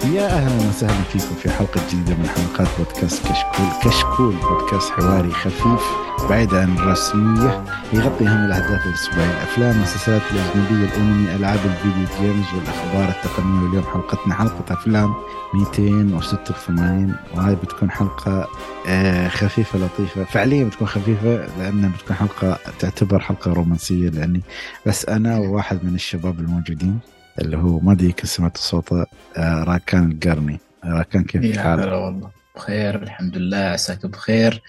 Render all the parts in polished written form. يا أهلا وسهلا فيكم في حلقة جديدة من حلقات بودكاست كشكول بودكاست حواري خفيف بعيد عن الرسمية يغطي أهم الأحداث الأسبوعية الأفلام والمسلسلات الأجنبية الأنمي ألعاب الفيديو جيمز والأخبار التقنية. واليوم حلقتنا حلقة أفلام 286 وهذه بتكون حلقة خفيفة لطيفة، فعليا بتكون خفيفة لأنها بتكون حلقة تعتبر حلقة رومانسية، لأني بس أنا وواحد من الشباب الموجودين اللي هو ما أدري كيف سمعت صوته، راكان القرني. راكان كيف حالك؟ والله بخير الحمد لله، عساك بخير.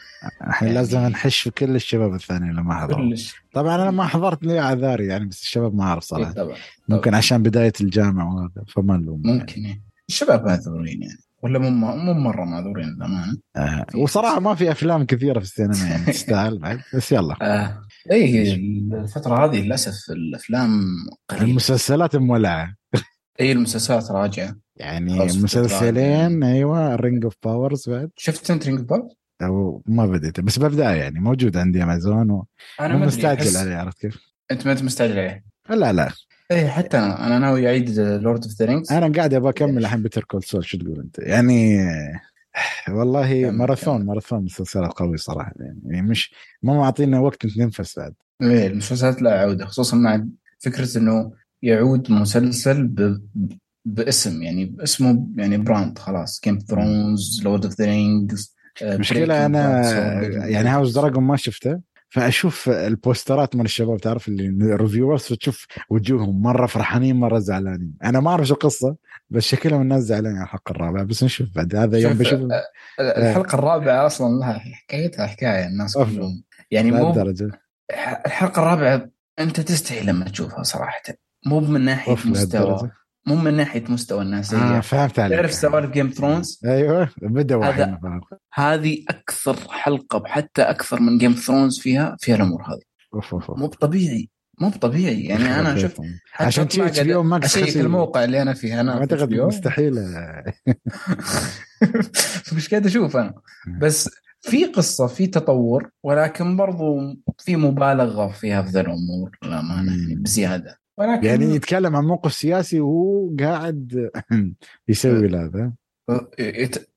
احنا لازم نحش في كل الشباب الثانيين اللي ما حضروا. طبعا انا ما حضرت لي اعذاري يعني، بس الشباب ما اعرف صراحه. طبعا. ممكن عشان بدايه الجامعه وهذا فما نلوم. ممكن يعني. الشباب معذورين يعني، ولا مو مره معذورين زمان. وصراحه ما في افلام كثيره في السينما يعني تستاهل بعد، بس يلا. اي الفتره هذه للاسف الافلام قليل. المسلسلات مولعه. اي المسلسلات راجعه يعني، مسلسلين ايوه رينج اوف باورز. بعد شفت انت رينج اوف باور؟ او ما بديته بس ببدا يعني، موجود عندي امازون انا مستعجل عليه. عرفت كيف؟ انت ما انت مستعجل عليه؟ لا اي حتى انا ناوي اعيد لورد اوف ذا رينجز. انا قاعد ابغى اكمل الحين بيتر كول سول. شو تقول انت يعني؟ والله ماراثون مسلسلات قوي صراحه يعني، مش ما معطينا وقت نتنفس بعد. ايه المسلسلات لا عوده، خصوصا مع فكره انه يعود مسلسل باسم يعني باسمه يعني براند خلاص. Game of Thrones، Lord of the Rings. مشكلة أنا يعني هاوس دراجون ما شفته، فأشوف البوسترات من الشباب تعرف اللي ريفيورز، وتشوف وجوههم مرة فرحانين مرة زعلانين. أنا ما أعرف شو القصة بس شكلهم الناس زعلانين على الحلقة الرابعة، بس نشوف بعد هذا يوم بشوف. الحلقة الرابعة أصلا لها حكايتها حكاية الناس كلهم يعني. مو الحلقة الرابعة أنت تستحي لما تشوفها صراحة، مو من ناحية مستوى الناس. فهمت عليك. تعرف سوالف Game of Thrones؟ أيوة بدأوا واحد. هذه أكثر حلقة حتى أكثر من Game of Thrones فيها الأمور هذه. مو طبيعي يعني. أنا شوف عشان تيجي اليوم ما أشيك الموقع اللي أنا فيه، أنا ما أعتقد مستحيل. مش كده أشوف أنا، بس في قصة في تطور، ولكن برضو في مبالغة فيها في ذا الأمور. لا ما أنا بزيادة يعني يتكلم عن موقف سياسي وهو قاعد يسوي هذا.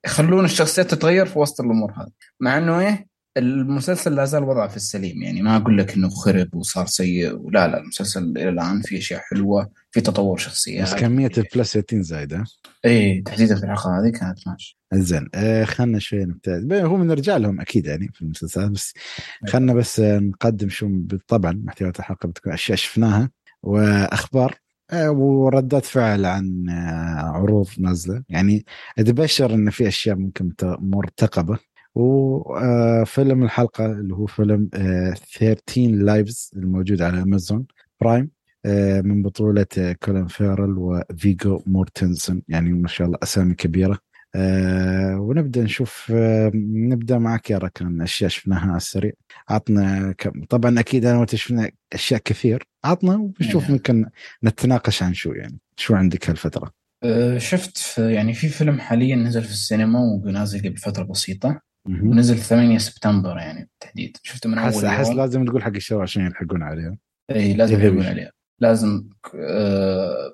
يخلون الشخصيات تتغير في وسط الأمور هذا، مع أنه المسلسل لازال وضعه في السليم يعني. ما أقول لك أنه خرب وصار سيء، ولا المسلسل إلى الآن فيه أشياء حلوة، في تطور شخصية. بس كمية البلاسيتين زايدة. ايه تحديدا في الحلقة هذه كانت ماشي زين. خلنا شوي نبتدي، هو بنرجع لهم أكيد يعني في المسلسلات، بس خلنا بس نقدم شو. طبعا محتويات الحلقة بتكون أشياء شفناها وأخبار وردات فعل عن عروض نازلة يعني. أتبشر أن في أشياء ممكن مرتقبة. وفيلم الحلقة اللي هو فيلم 13 لايفز الموجود على أمازون برايم، من بطولة كولين فارل وفيغو مورتنسون، يعني ما شاء الله أسامي كبيرة. ونبدأ نشوف. نبدأ معك يا ركان، أشياء شفناها على السريع. عطنا طبعا أكيد أنا وتشفنا أشياء كثير، عطنا وبنشوف ممكن نتناقش عن شو يعني. شو عندك هالفترة؟ شفت يعني في فيلم حاليا نزل في السينما ونازل قبل فترة بسيطة، ونزل 8 سبتمبر يعني بالتحديد. شفته من أول يوم. أحس لازم تقول حق الشباب عشان يلحقون عليها. إيه لازم يلحقون عليها لازم.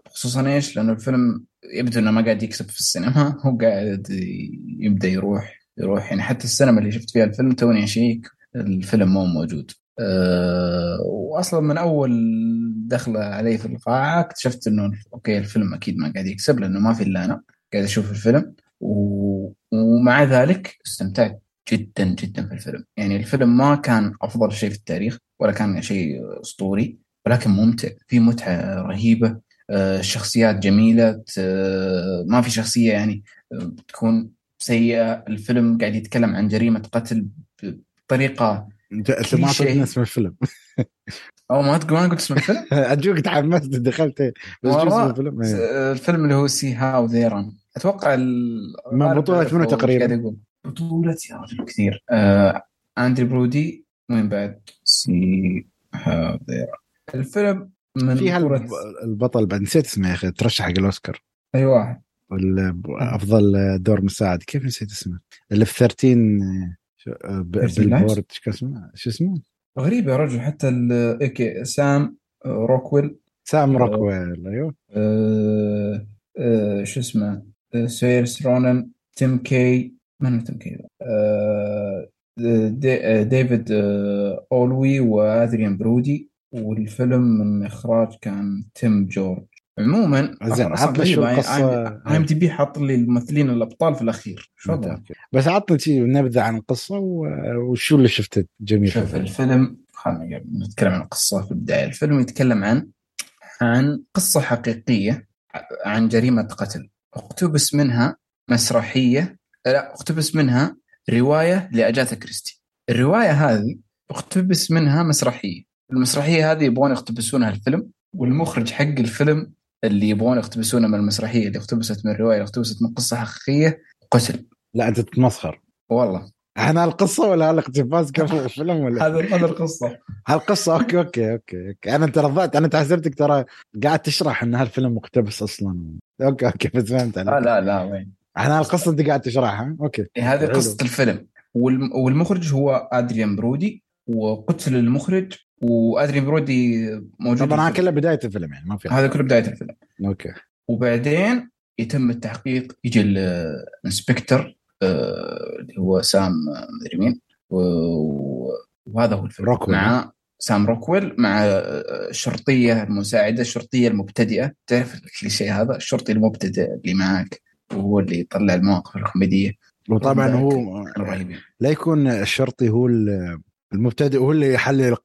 خصوصا إيش؟ لأنه الفيلم يبدو إنه ما قاعد يكسب في السينما، هو قاعد يبدأ يروح يعني. حتى السينما اللي شفت فيها الفيلم توني أشيك الفيلم مو موجود. وأصلا من أول دخلة عليه في القاعة اكتشفت إنه أوكي الفيلم أكيد ما قاعد يكسب، لأنه ما في إلا أنا قاعد أشوف الفيلم. ومع ذلك استمتعت جدا جدا في الفيلم يعني. الفيلم ما كان أفضل شيء في التاريخ ولا كان شيء أسطوري، ولكن ممتع، في متعة رهيبة. الشخصيات جميلة، ما في شخصية يعني تكون سيئة. الفيلم قاعد يتكلم عن جريمة قتل بطريقة ما أعطيتنا اسم الفيلم. أو ما قلت اسم الفيلم؟ أرجوك تعمست دخلت. الفيلم اللي هو سي هاو ذيران أتوقع. ما بطولة منه تقريبا؟ بطولة يا رجل كثير. أندري برودي. وين بعد؟ سي هاو ذيران الفيلم فيها البطل بعد نسيت اسمه يا أخي، ترشح حق الأوسكار. أي واحد أفضل دور مساعد، كيف نسيت اسمه اللي في 13 بالبورد شو اسمه غريب يا رجل. حتى اوكي سام روكويل. أيوه شو اسمه سويرس رونان، تيم كي، من تيم كي، ديفيد أولوي وأدريان برودي. والفيلم من إخراج كان تيم جور. عموما عطني شو القصة. IMDb حط لي الممثلين الأبطال في الأخير. شو بس عطني شيء نبذة عن القصة وشو اللي شفته جميل. شوف الفيلم، خلينا نتكلم عن القصة في البداية. الفيلم يتكلم عن قصة حقيقية عن جريمة قتل، اقتبس منها مسرحية، لا اقتبس منها رواية لأجاثا كريستي. الرواية هذه اقتبس منها مسرحية، المسرحية هذه يبغون يقتبسونها الفيلم، والمخرج حق الفيلم اللي يبغون يقتبسونه من المسرحية اللي اقتبست من الرواية، اقتبست من قصة حقيقية قتل. لا أنت تتمسخر والله. أنا القصة ولا الاقتباس قبل الفيلم ولا؟ هذا القصة. هالقصة أوكي. أنا ترضيت، أنا تحسبتك ترى قاعد تشرح إن هالفيلم مقتبس أصلاً. أوكي بس فهمت أنا. لا وين؟ أنا القصة أنت قاعد تشرحها. أوكي. هذه قصة الفيلم، والمخرج هو أدريان برودي، وقتل المخرج وأدريان برودي موجود. طبعاً كله بداية الفيلم يعني ما في. هذا كله بداية الفيلم. أوكي. وبعدين يتم التحقيق، يجي الانسبكتر اللي هو سام مدريمين، وهذا هو الفيلم مع سام روكويل، مع الشرطية المساعدة، الشرطية المبتدئة، تعرف الكليشيه هذا، الشرطي المبتدئ اللي معك وهو اللي يطلع المواقف الكوميدية. وطبعا هو رهيب، لا يكون الشرطي هو المبتدئ هو اللي يحلل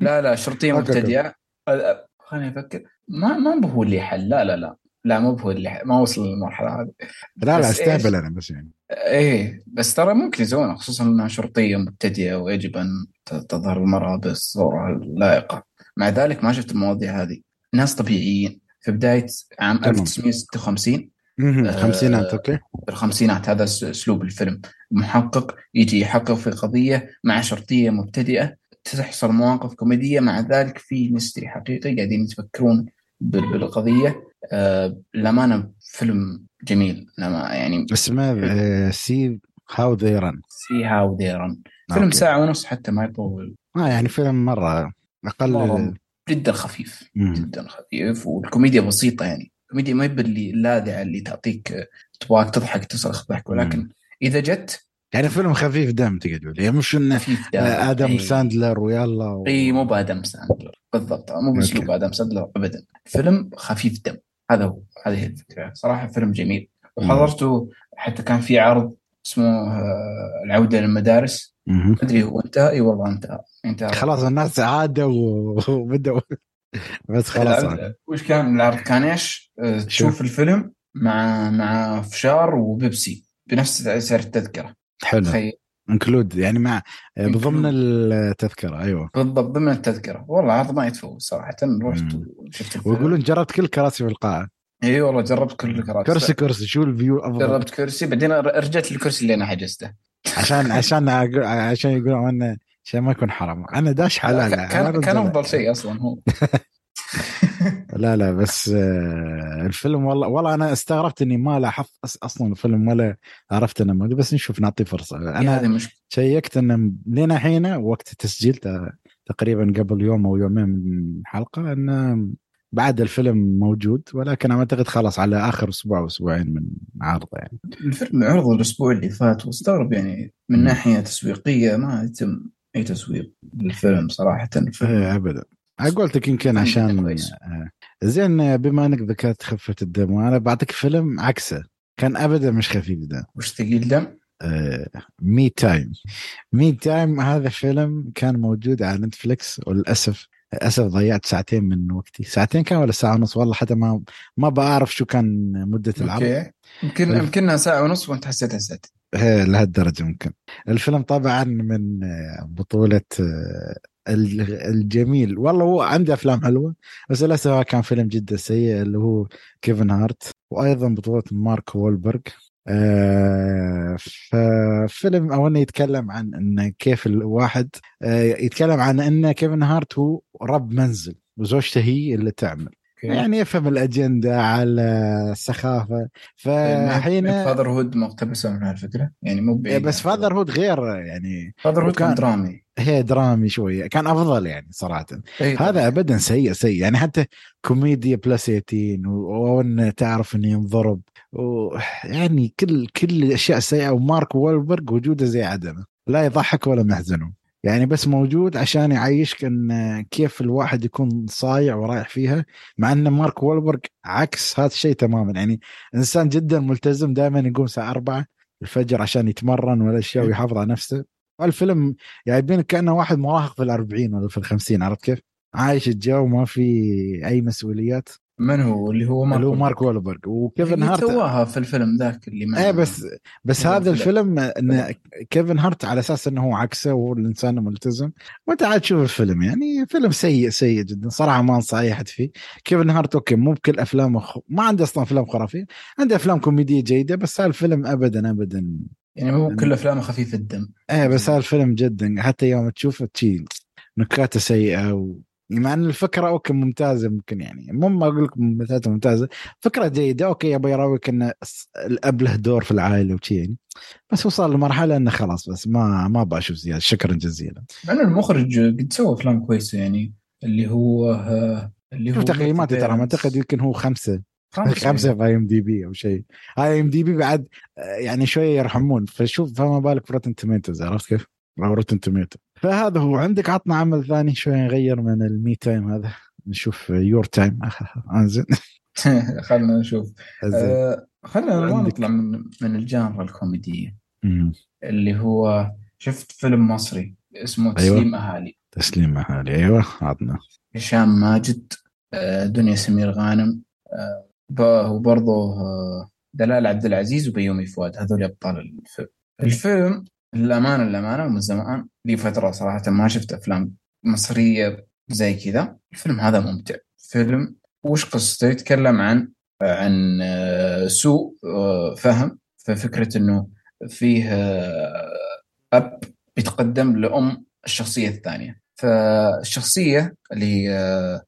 لا الشرطية مبتدئة، خليني أفكر، ما هو اللي يحل، لا مو هو اللي ما وصل للمرحلة هذه. لا استهبل أنا بس يعني ايه، بس ترى ممكن يسوونه، خصوصا انها شرطيه مبتدئه ويجب ان تظهر المراه بالصوره اللائقه. مع ذلك ما شفت المواضيع هذه، ناس طبيعيين في بدايه عام 1956 الخمسينات. اوكي الخمسينات، هذا اسلوب الفيلم. محقق يجي يحقق في قضيه مع شرطيه مبتدئه، تحصل مواقف كوميديه، مع ذلك في ميستري حقيقي قاعدين يتفكرون بالقضيه. لمانه فيلم جميل لما يعني، بس ما سي هاو ذي ران فيلم ساعة ونص حتى ما يطول، يعني فيلم مرة أقل، جدا خفيف جدا خفيف، والكوميديا بسيطة، يعني كوميديا ما يبالي اللاذعة اللي تعطيك تبغاك تضحك تصرخ ضحك، ولكن إذا جت يعني فيلم خفيف دم تقدر، يعني مش إنه آدم ساندلر ويلا مو بآدم ساندلر بالضبط، مو بأسلوب آدم ساندلر أبدا، فيلم خفيف دم. هذا هو، هذه الفكرة. صراحة فيلم جميل، وحضرته حتى كان في عرض اسمه العودة للمدارس، أدري هو انتهى. اي والله انتهى خلاص، الناس عادة وبدأوا بس خلاص. وش كان العرض؟ كان ايش؟ تشوف الفيلم مع فشار وبيبسي بنفس سعر التذكرة. حلو، انكلود يعني مع ضمن التذكرة. أيوة بالضبط، ضمن التذكرة. والله عرض ما يتفوت صراحة. رحت وشفت، ويقولون جربت كل كراسي في القاعة. اي والله جربت كل الكراسي، كرسي شو الفيو أفضل، جربت كرسي بعدين رجعت للكرسي اللي أنا حجزته عشان يقولون أنه عشان ما يكون حرام، أنا داش حلال كان أفضل شيء أصلا هو لا بس الفيلم والله أنا استغربت إني ما لاحظت أصلاً الفيلم ولا عرفت أنا ما، بس نشوف نعطي فرصة. أنا شيكت إن لنا حين وقت التسجيل تقريباً قبل يوم أو يومين من حلقة إن بعد الفيلم موجود، ولكن أنا أعتقد خلاص على آخر أسبوع أو أسبوعين من عرضه. يعني الفيلم عرضه الأسبوع اللي فات، واستغرب يعني من ناحية تسويقية ما يتم أي تسويق للفيلم صراحةً. أبداً أقولتك يمكن عشان زين، بما أنك ذكرت خفة الدم، وأنا بعطيك فيلم عكسه كان أبدا مش خفيف دم. وش تقيل دم؟ مي تايم هذا فيلم كان موجود على نتفليكس، وللأسف ضيعت ساعتين من وقتي، ساعتين كان ولا ساعة ونص والله، حتى ما بعرف شو كان مدة العرض، يمكنها ساعة ونص وانت حسيتها ساعتين لهالدرجة ممكن. الفيلم طبعا من بطولة الجميل، والله هو عنده أفلام حلوة، بس للأسف كان فيلم جدا سيء، اللي هو كيفن هارت، وأيضا بطولة مارك وولبرغ. ففيلم أولا يتكلم عن إن كيف الواحد يتكلم عن إن كيفن هارت هو رب منزل وزوجته هي اللي تعمل، يعني يفهم الأجندة على السخافة. فحين فادر هود مقتبسة من هالفكرة يعني مو بس فادر هود غير، يعني فادر هود كان درامي، هي درامي شوية، كان أفضل يعني صراحة. هذا أبدا سيء يعني، حتى كوميديا بلس 18 وأن تعرف أن ينضرب ويعني كل الأشياء السيئة. ومارك وولبرغ وجوده زي عدمه، لا يضحك ولا محزنه، يعني بس موجود عشان يعيشك ان كيف الواحد يكون صايع ورايح فيها، مع ان مارك وولبرغ عكس هذا الشيء تماما، يعني انسان جدا ملتزم، دائما يقوم الساعه 4 الفجر عشان يتمرن ولا اشياء ويحافظ على نفسه. الفيلم يبين كانه واحد مراهق في الأربعين ولا في الخمسين، عرفت كيف؟ عايش الجو، ما في اي مسؤوليات. من هو اللي هو مارك وولبرغ وكيفن هارت سواها في الفيلم ذاك اللي ما بس هذا الفيلم ان كيفن هارت على اساس انه هو عكسه والانسان ملتزم. وانت عاد تشوف الفيلم، يعني فيلم سيء جدا صراحه، ما انصح احد فيه. كيفن هارت اوكي مو بكل افلامه ما عنده اصلا افلام خرافيه، عنده افلام كوميديه جيده، بس هذا الفيلم ابدا يعني مو كل افلامه خفيف الدم. بس هذا الفيلم جدا حتى يوم تشوفه تشيل نكاته سيئه مع أن الفكرة أوكي ممتازة، ممكن يعني ما أقول لك ممتازة، فكرة جيدة أوكي، يبي يراويك أن الأب له دور في العائلة وشي يعني، بس وصل لمرحلة أنه خلاص بس ما بأشوف زيادة. شكرا جزيلا. مع أن المخرج قد سوى أفلام كويسة، يعني اللي هو تقييماته ترى ما أعتقد يمكن هو 5 في IMDb أو شيء. IMDb بعد يعني شوية يرحمون، فشوف فما بالك روتن توميتوز، عرفت كيف؟ روتن توميتو. فهذا هو عندك. عطنا عمل ثاني شوي نغير من المي تايم هذا، نشوف يور تايم. انزين خلنا نشوف، خلنا نطلع من الجانرا الكوميدية. اللي هو شفت فيلم مصري اسمه تسليم أهالي. أيوة عطنا. هشام ماجد، دنيا سمير غانم، وبرضه دلال عبد العزيز وبيومي فؤاد، هذول أبطال الفيلم. الأمانة ومن زمان لي فترة صراحة ما شفت أفلام مصرية زي كذا. الفيلم هذا ممتع. فيلم وش قصته؟ يتكلم عن سوء فهم في فكرة إنه فيه أب بيتقدم لأم الشخصية الثانية، فالشخصية اللي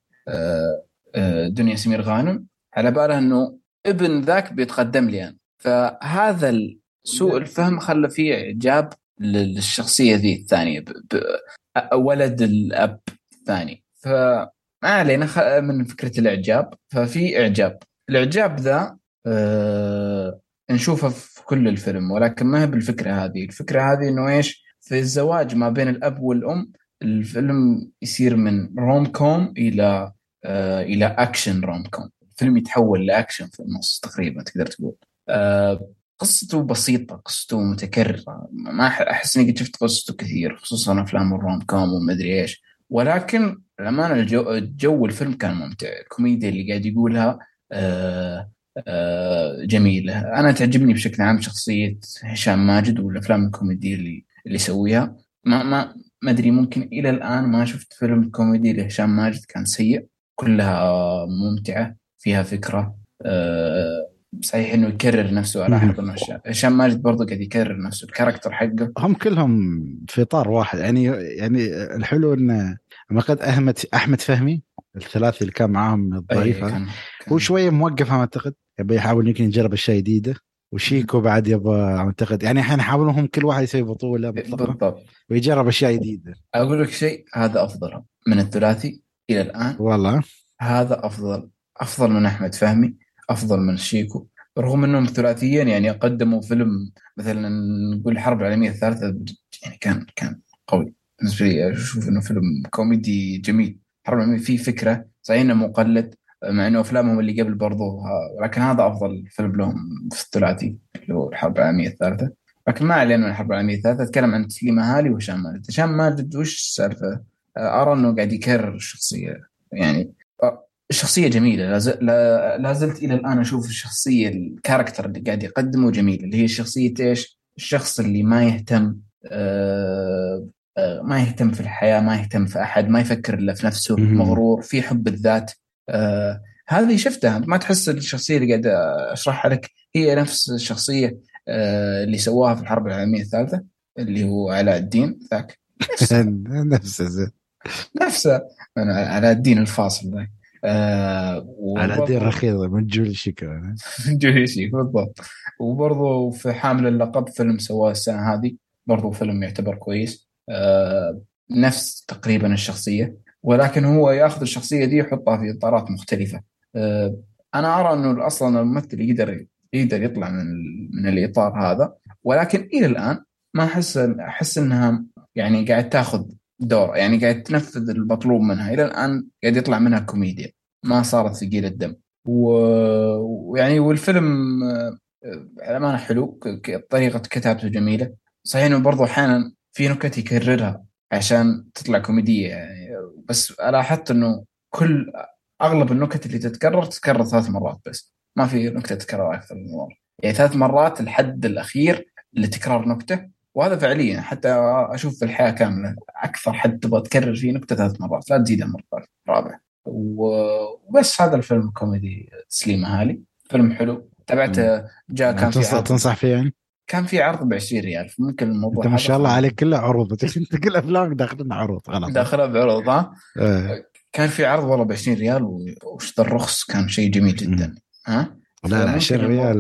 دنيا سمير غانم على بالها إنه ابن ذاك بيتقدم لي أنا، فهذا سوء الفهم خلى فيه إعجاب للشخصية ذي الثانية، ولد الأب الثاني. فما علينا من فكرة الإعجاب، ففي الإعجاب ذا نشوفه في كل الفيلم، ولكن ما هي بالفكرة هذه. الفكرة هذه إنه إيش، في الزواج ما بين الأب والأم الفيلم يصير من روم كوم إلى أكشن روم كوم. الفيلم يتحول لأكشن في النص تقريبا، تقدر تقول. قصته بسيطة، قصته متكررة، ما أحس إني قد شفت قصته كثير، خصوصاً أفلام الروم كوم ومدري إيش. ولكن الأمانة الجو الفيلم كان ممتع، الكوميديا اللي قاعد يقولها جميلة. أنا تعجبني بشكل عام شخصية هشام ماجد والأفلام الكوميدية اللي يسويها. ما أدري، ممكن إلى الآن ما شفت فيلم كوميدي لهشام ماجد كان سيء، كلها ممتعة فيها فكرة. صحيح انه يكرر نفسه، الاحظ انه هشام ماجد برضه قاعد يكرر نفسه، الكاركتر حقه هم كلهم في اطار واحد. يعني الحلو انه مقد احمد فهمي الثلاثي اللي كان معاهم الضعيف، هو شويه موقف ما اعتقد، يبي يحاول يمكن يجرب الشيء جديد. وشيكو بعد يبغى اعتقد، يعني احنا نحاولهم كل واحد يسوي بطوله بالضبط ويجرب اشياء جديده. اقول لك شيء، هذا افضل من الثلاثي الى الان والله، هذا افضل من احمد فهمي، أفضل من شيكو، رغم أنهم ثلاثياً يعني قدموا فيلم مثلاً نقول الحرب العالمية الثالثة، يعني كان قوي بالنسبة لي. أشوف أنه فيلم كوميدي جميل، الحرب العالمية فيه فكرة صحيحة مقلد، مع أنه أفلامهم اللي قبل برضو، ولكن هذا أفضل فيلم لهم في الثلاثي اللي هو الحرب العالمية الثالثة. لكن ما علينا من الحرب العالمية الثالثة، أتكلم عن تسليم أهالي وهشام ماجد. هشام ماجد وش السالفة؟ أرى أنه قاعد يكرر الشخصية، يعني الشخصية جميلة، لازلت إلى الآن أشوف الشخصية، الكاركتر اللي قاعد يقدمه جميلة، اللي هي شخصية إيش، الشخص اللي ما يهتم في الحياة، ما يهتم في أحد، ما يفكر إلا في نفسه، مغرور، في حب الذات. هذه شفتها، ما تحس الشخصية اللي قاعد أشرحها لك هي نفس الشخصية اللي سواها في الحرب العالمية الثالثة، اللي هو علاء الدين ذاك نفسه علاء الدين الفاصل ذاك. على دي رخيصة من جولي شيكو بالضبط. وبرضو في حامل اللقب، فيلم سواه السنة هذه، برضو فيلم يعتبر كويس، نفس تقريبا الشخصية، ولكن هو يأخذ الشخصية دي يحطها في إطارات مختلفة. أنا أرى أنه أصلا الممثل يقدر يقدر يطلع من الإطار هذا. ولكن إلى الآن ما أحس أنها يعني قاعد تأخذ دور، يعني قاعد تنفذ المطلوب منها. إلى الآن قاعد يطلع منها كوميديا، ما صارت ثقيلة الدم، ويعني والفيلم على ما أنا حلو، طريقة كتابته جميلة. صحيح إنه برضو أحيانا في نكت يكررها عشان تطلع كوميدية يعني، بس لاحظت إنه كل أغلب النكت اللي تتكرر 3 مرات بس، ما في نكتة تتكرر أكثر من مرة، يعني 3 مرات الحد الأخير اللي تكرار نكتة. وهذا فعليا حتى أشوف في الحياة كاملة أكثر حد تبغى تكرر فيه نكتة 3 مرات، لا تزيدها مرة رابعة. وبس هذا الفيلم كوميدي سليمة هالي، فيلم حلو تبعته. جاء كان في تنصح فيه يعني؟ كان في عرض ب20 ريال، ممكن الموضوع ما شاء الله عليك كله عروض، أنت كل أفلامك داخلنا عروض، غلط داخلها بعروض ها. كان في عرض والله ب20 ريال، وش الرخص كان شيء جميل جدا ها. لا 20 ريال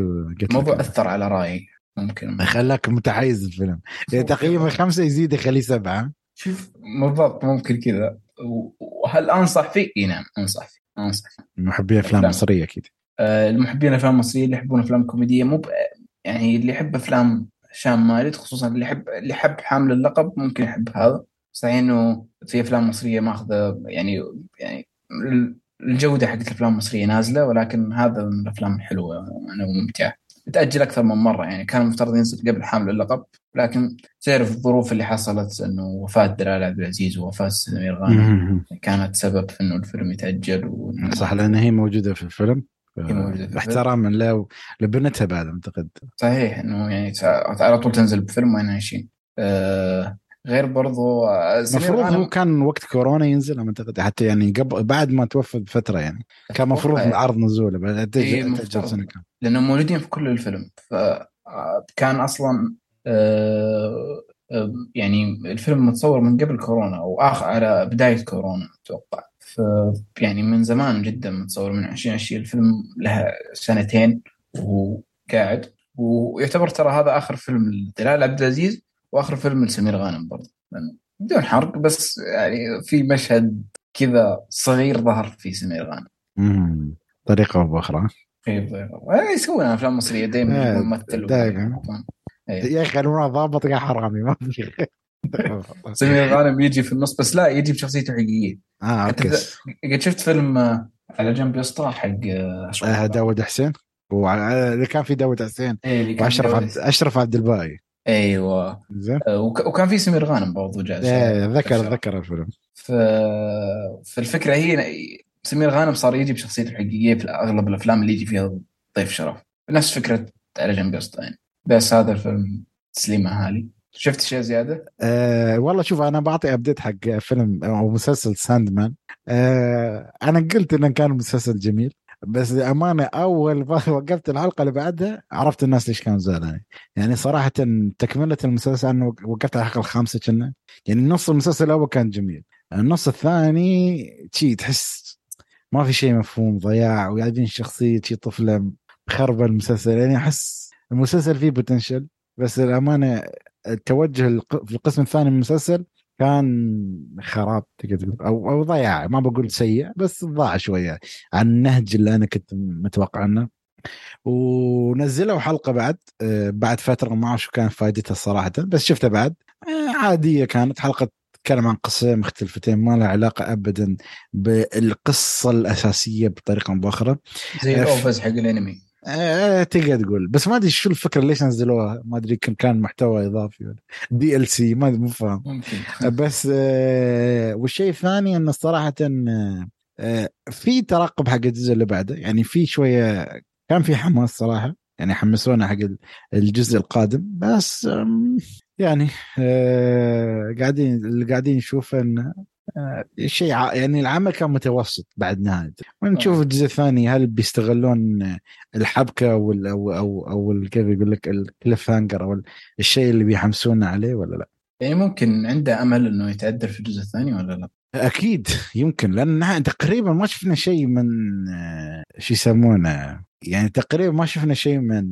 الموضوع أثر على رأيي، ممكن خلاك متحيز الفيلم. تقييمه 5 يزيد يخليه 7. شوف بالضبط ممكن كذا. وهل أنصح فيه؟ نعم أنصح فيه، أنصح محبين أفلام مصرية كده. المحبين أفلام مصرية اللي يحبون أفلام كوميدية، مو يعني اللي يحب أفلام هشام ماجد خصوصا، اللي يحب حامل اللقب ممكن يحب هذا. صحيح إنه في أفلام مصرية ماخذة يعني الجودة حقت الأفلام المصرية نازلة، ولكن هذا من الأفلام الحلوة أنا ممتعة. تأجل أكثر من مرة، يعني كان المفترض ينزل قبل حامل اللقب، لكن تعرف الظروف اللي حصلت إنه وفاة دلال عبد العزيز ووفاة سمير غانم كانت سبب في إنه الفيلم يتأجل. صح، لأن هي موجودة في الفيلم، احتراما له لبنتها بعد أعتقد. صحيح إنه يعني على طول تنزل بفيلم وين هالشيء. غير برضو المفروض هو كان وقت كورونا ينزل أعتقد، حتى يعني قبل بعد ما توفى بفترة، يعني كان مفروض العرض نزوله بعد تأجل سنة كاملة لأنه موجودين في كل الفيلم. فكان أصلا يعني الفيلم متصور من قبل كورونا أو آخر على بداية كورونا أتوقع، يعني من زمان جدا متصور من 2020. الفيلم لها 2 سنين وقاعد، ويعتبر ترى هذا آخر فيلم لدلال عبد العزيز وآخر فيلم لسمير غانم برضه، يعني بدون حرق بس يعني في مشهد كذا صغير ظهر في سمير غانم طريقة أو أخرى. اي يسوون افلام مصريه دائما ممثل يا اخي انا ضابط يا حرامي ما في سمير غانم يجي في النص بس لا يجي بشخصيته حقيقيه. اوكي قد شفت فيلم على جنب يسطا حق داود حسين، وعلى كان في داود حسين واشرف عبد الباقي. ايوه وكان في سمير غانم برضه جاز. ذكر الفيلم. في الفكره هي سمير غانم صار يجي بشخصيته الحقيقية في أغلب الأفلام اللي يجي فيها ضيف شرف، نفس فكرة على جنب يسطين. بس هذا الفيلم تسليمة هالي. شفت شيء زيادة؟ والله شوف أنا بعطي أبديت حق فيلم أو مسلسل ساندمان. أنا قلت إنه كان مسلسل جميل، بس أمانة أول ما وقفت الحلقة اللي بعدها عرفت الناس ليش كانوا زعلانين. يعني صراحة تكملة المسلسل أنا وقفت على الحلقة 5 كنا، يعني نص المسلسل الأول كان جميل، النص الثاني شيء تحس ما في شيء مفهوم، ضياع، ويعادين شخصية شي طفلة بخربة المسلسل. يعني أحس المسلسل فيه بوتنشل، بس الأمانة التوجه في القسم الثاني من المسلسل كان خراب أو ضياع، ما بقول سيء بس ضاع شوية عن النهج اللي أنا كنت متوقع عنه. ونزلوا حلقة بعد فترة، ما أعرف شو كان فائدتها صراحة، بس شفتها بعد عادية. كانت حلقة تكلم عن قصة مختلفتين ما لها علاقة أبدا بالقصة الأساسية بطريقة مباشرة، زي الأوفز حق الأنمي تقدر تقول. بس ما أدري شو الفكرة ليش نزلوها، ما أدري كان محتوى إضافي ولا DLC ما مفهم بس والشيء الثاني أن صراحة في ترقب حق الجزء اللي بعده، يعني في شوية كان في حماس صراحة، يعني حمسونا حق الجزء القادم. بس يعني قاعدين نشوف ان الشيء يعني العمل كان متوسط بعد نهاية. ونشوف الجزء الثاني هل بيستغلون الحبكة او كيف يقول لك الكليف هانجر او الشيء اللي بيحمسونا عليه ولا لا. يعني ممكن عنده امل انه يتعدل في الجزء الثاني ولا لا؟ اكيد يمكن، لان تقريبا ما شفنا شيء من شو يسمونه، يعني تقريبا ما شفنا شيء من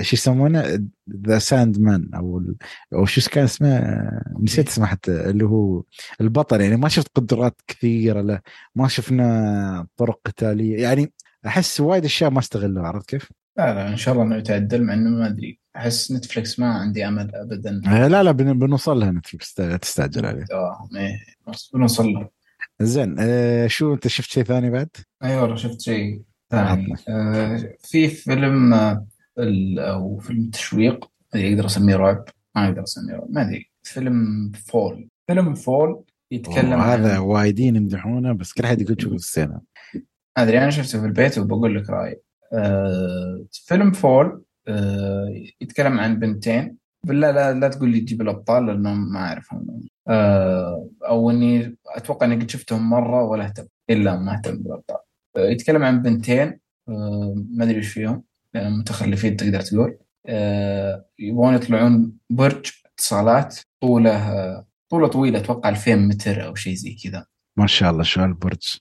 شو يسمونه The Sandman او شو كان اسمه، نسيت اسمه حتى، اللي هو البطل. يعني ما شفت قدرات كثيرة له، ما شفنا طرق قتالية، يعني أحس وايد أشياء ما استغلوها. عرفت كيف؟ لا إن شاء الله إنه يتعدل، مع إنه ما أدري أحس نتفلكس ما عندي أمل أبدا. لا بنوصل لها نتفلكس، تستعجل عليه. بنوصل له. زين شو أنت شفت شيء ثاني بعد؟ أيوة شفت شيء ثاني في فيلم أو فيلم تشويق يقدر أسميه رعب، ما أقدر أسميه، ما أدري. فيلم فول يتكلم هذا وايدين يمدحونه بس كل حد يقول شوف السينما. أدري أنا شفته في البيت وبقول لك رأيي. فيلم فول يتكلم عن بنتين، بالله لا تقول لي تجيب الأبطال لأنه ما أعرفهم، أو إني أتوقع إني قد شفتهم مرة ولا أهتم، إلا ما أهتم بالأبطال. يتكلم عن بنتين ما أدري إيش فيهم، متخلفين تقدر تقول، يبغون يطلعون برج اتصالات طولة طويلة أتوقع 2000 متر أو شيء زي كذا. ما شاء الله شو هالبرج،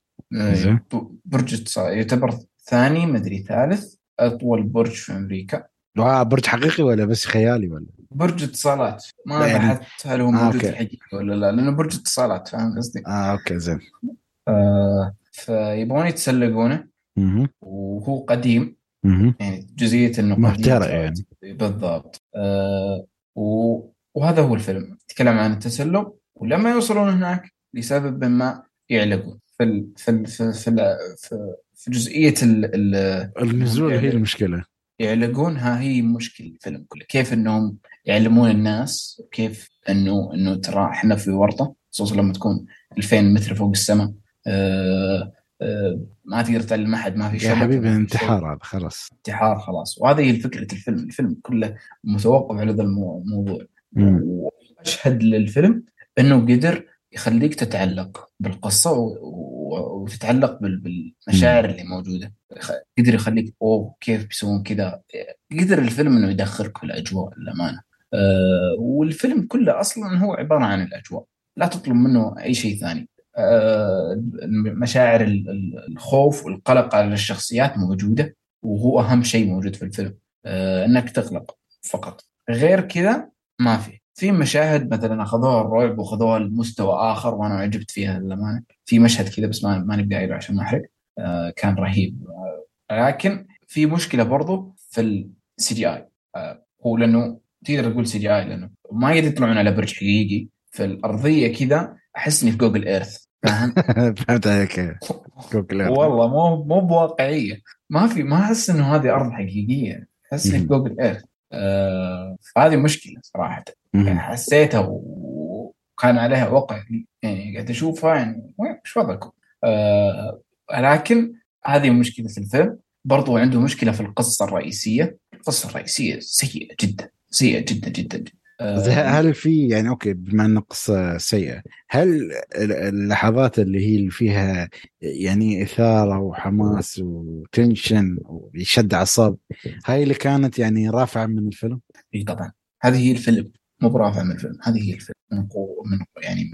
برج اتصال يعتبر ثاني مدري ثالث أطول برج في أمريكا. برج حقيقي ولا بس خيالي ولا برج اتصالات؟ ما بحثت هل هو موجود حقيقي ولا لا، لأنه برج اتصالات، فاهم قصدي؟ أوكي زين. فيبغون يتسلقونه وهو قديم، يعني جزئية إنه محترق يعني بالضبط. وهذا هو الفيلم، يتكلم عن التسلق، ولما يوصلون هناك لسبب ما يعلقون في جزئية النزول، هي المشكلة. يعلقون، ها هي مشكلة الفيلم كله، كيف إنهم يعلمون الناس، كيف إنه ترى إحنا في ورطة، خصوصا لما تكون 2000 متر فوق السماء. ما تقدر تعلم أحد، ما في شيء يا حبيبي، انتحار هذا، خلاص انتحار خلاص. وهذه الفكرة الفيلم، كله متوقف على هذا الموضوع. وأشهد للفيلم إنه قدر يخليك تتعلق بالقصة وتتعلق بالمشاعر اللي موجودة، قدر يخليك أوه كيف بيسوون كذا، قدر الفيلم إنه يدخلك في الأجواء للأمانة. والفيلم كله أصلا هو عبارة عن الأجواء، لا تطلب منه أي شيء ثاني. مشاعر الخوف والقلق على الشخصيات موجودة، وهو أهم شيء موجود في الفيلم، أنك تقلق فقط، غير كذا ما في مشاهد مثلا أخذوها الرعب وخذوها لمستوى آخر وأنا عجبت فيها للأمانة. في مشهد كذا بس ما نبدأ عليه عشان ما أحرق، كان رهيب. لكن في مشكلة برضو في السي جي آي، هو لأنه تقدر تقول سي جي آي لأنه ما يطلعون على برج حقيقي في الأرضية كذا، أحسني في جوجل إيرث، فهمت عليك؟ والله مو بواقعية، ما أحس إنه هذه أرض حقيقية، أحسني في جوجل إيرث. هذه مشكلة صراحة، يعني حسيتها وكان عليها وقع، يعني قاعد أشوفها يعني شو وضعكم. لكن هذه مشكلة الفيلم. برضو عنده مشكلة في القصة الرئيسية، سيئة جدا، سيئة جدا. هل في يعني أوكي بما أن قصة سيئة، هل اللحظات اللي هي اللي فيها يعني إثارة وحماس وتنشن ويشد أعصاب، هاي اللي كانت يعني رافعة من الفيلم؟ إيه طبعا، هذه هي الفيلم، مو برافعة من الفيلم، هذه هي الفيلم من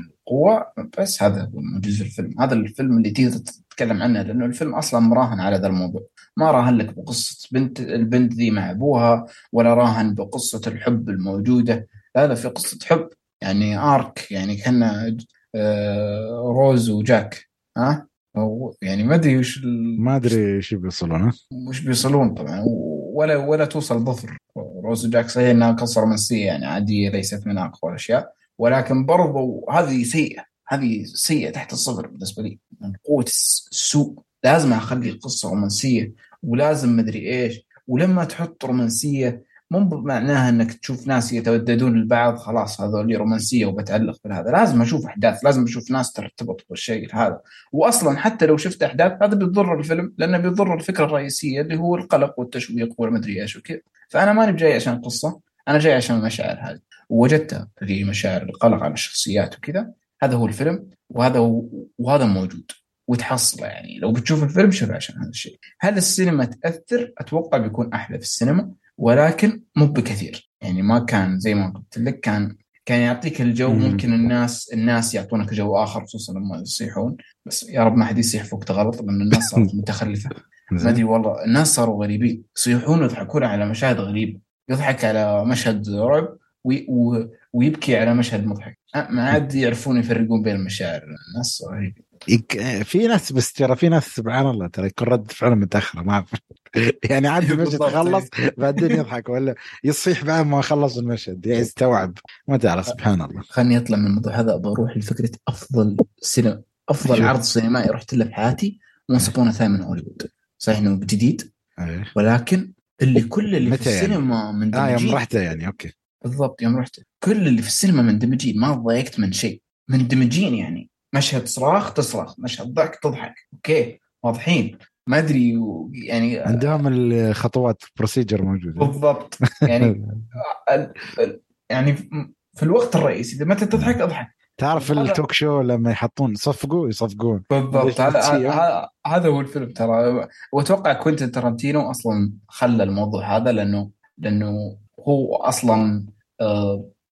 القوة. بس هذا هو موجز الفيلم، هذا الفيلم اللي تتكلم عنه، لأنه الفيلم أصلا مراهن على هذا الموضوع، ما راهن لك بقصة البنت ذي مع أبوها، ولا راهن بقصة الحب الموجودة، لا في قصة حب يعني آرك، يعني كنا روز وجاك، ها يعني ما أدري وش بيصلون، طبعا ولا توصل ظفر روز وجاك. صحيح إنها قصة رومانسية يعني عادية، ليست من أقوى الأشياء، ولكن برضو هذه سيئة، تحت الصفر بالنسبة لي، من قوة السوء. لازم أخلي القصة رومانسية، ولازم مدري إيش، ولما تحط رومانسية مو بمعناها أنك تشوف ناس يتوددون البعض خلاص هذا اللي رومانسية وبتعلق بالهذا، لازم أشوف أحداث، لازم أشوف ناس ترتبط بالشيء هذا. وأصلا حتى لو شفت أحداث هذا بيضر الفيلم، لأنه بيضر الفكرة الرئيسية اللي هو القلق والتشويق والمدري إيش وكذا. فأنا ماني جاي عشان قصة، أنا جاي عشان المشاعر هذه، ووجدتها في مشاعر القلق على الشخصيات وكذا. هذا هو الفيلم، وهذا موجود وتحصله، يعني لو بتشوف الفيلم شوف عشان هذا الشيء. هل السينما تأثر؟ أتوقع بيكون أحلى في السينما، ولكن مو بكثير، يعني ما كان زي ما قلت لك، كان يعطيك الجو، ممكن الناس يعطونك جو آخر، خصوصا لما يصيحون. بس يا رب ما حد يصيح فوقت غلط، لأن الناس صارت متخلفة، ما أدري والله، الناس صاروا غريبين، يصيحون ويضحكون على مشاهد غريبة، يضحك على مشهد رعب ويبكي على مشهد مضحك، ما عاد يعرفون يفرقون بين المشاعر، الناس غريبين. في ناس بس ترى في ناس سبحان الله ترى يكون رد فعله متأخرة ما أعرف يعني عاد المشهد خلص بعدين يضحك ولا يصيح بعد ما خلص المشهد يعني يستوعب ما تعرف سبحان الله. خلني أطلع من الموضوع هذا بروح لفكرة أفضل سينما أفضل عرض سينمائي رحت له في حياتي ونصبونا ثاني من هوليوود صحيح إنه جديد ولكن اللي كل اللي في السينما من يوم رحته يعني أوكي بالضبط يوم رحته كل اللي في السينما مندمجين ما ضايقت من شيء مندمجين يعني مشهد صراخ تصرخ مشهد ضحك تضحك أوكي واضحين ما أدري يعني عندهم الخطوات بروسيجر موجودة بالضبط يعني يعني في الوقت الرئيسي إذا متى تضحك أضحك تعرف التوك شو لما يحطون يصفقون بالضبط هذا هو الفيلم ترى وأتوقع كوينتين تارانتينو أصلا خلى الموضوع هذا لأنه هو أصلا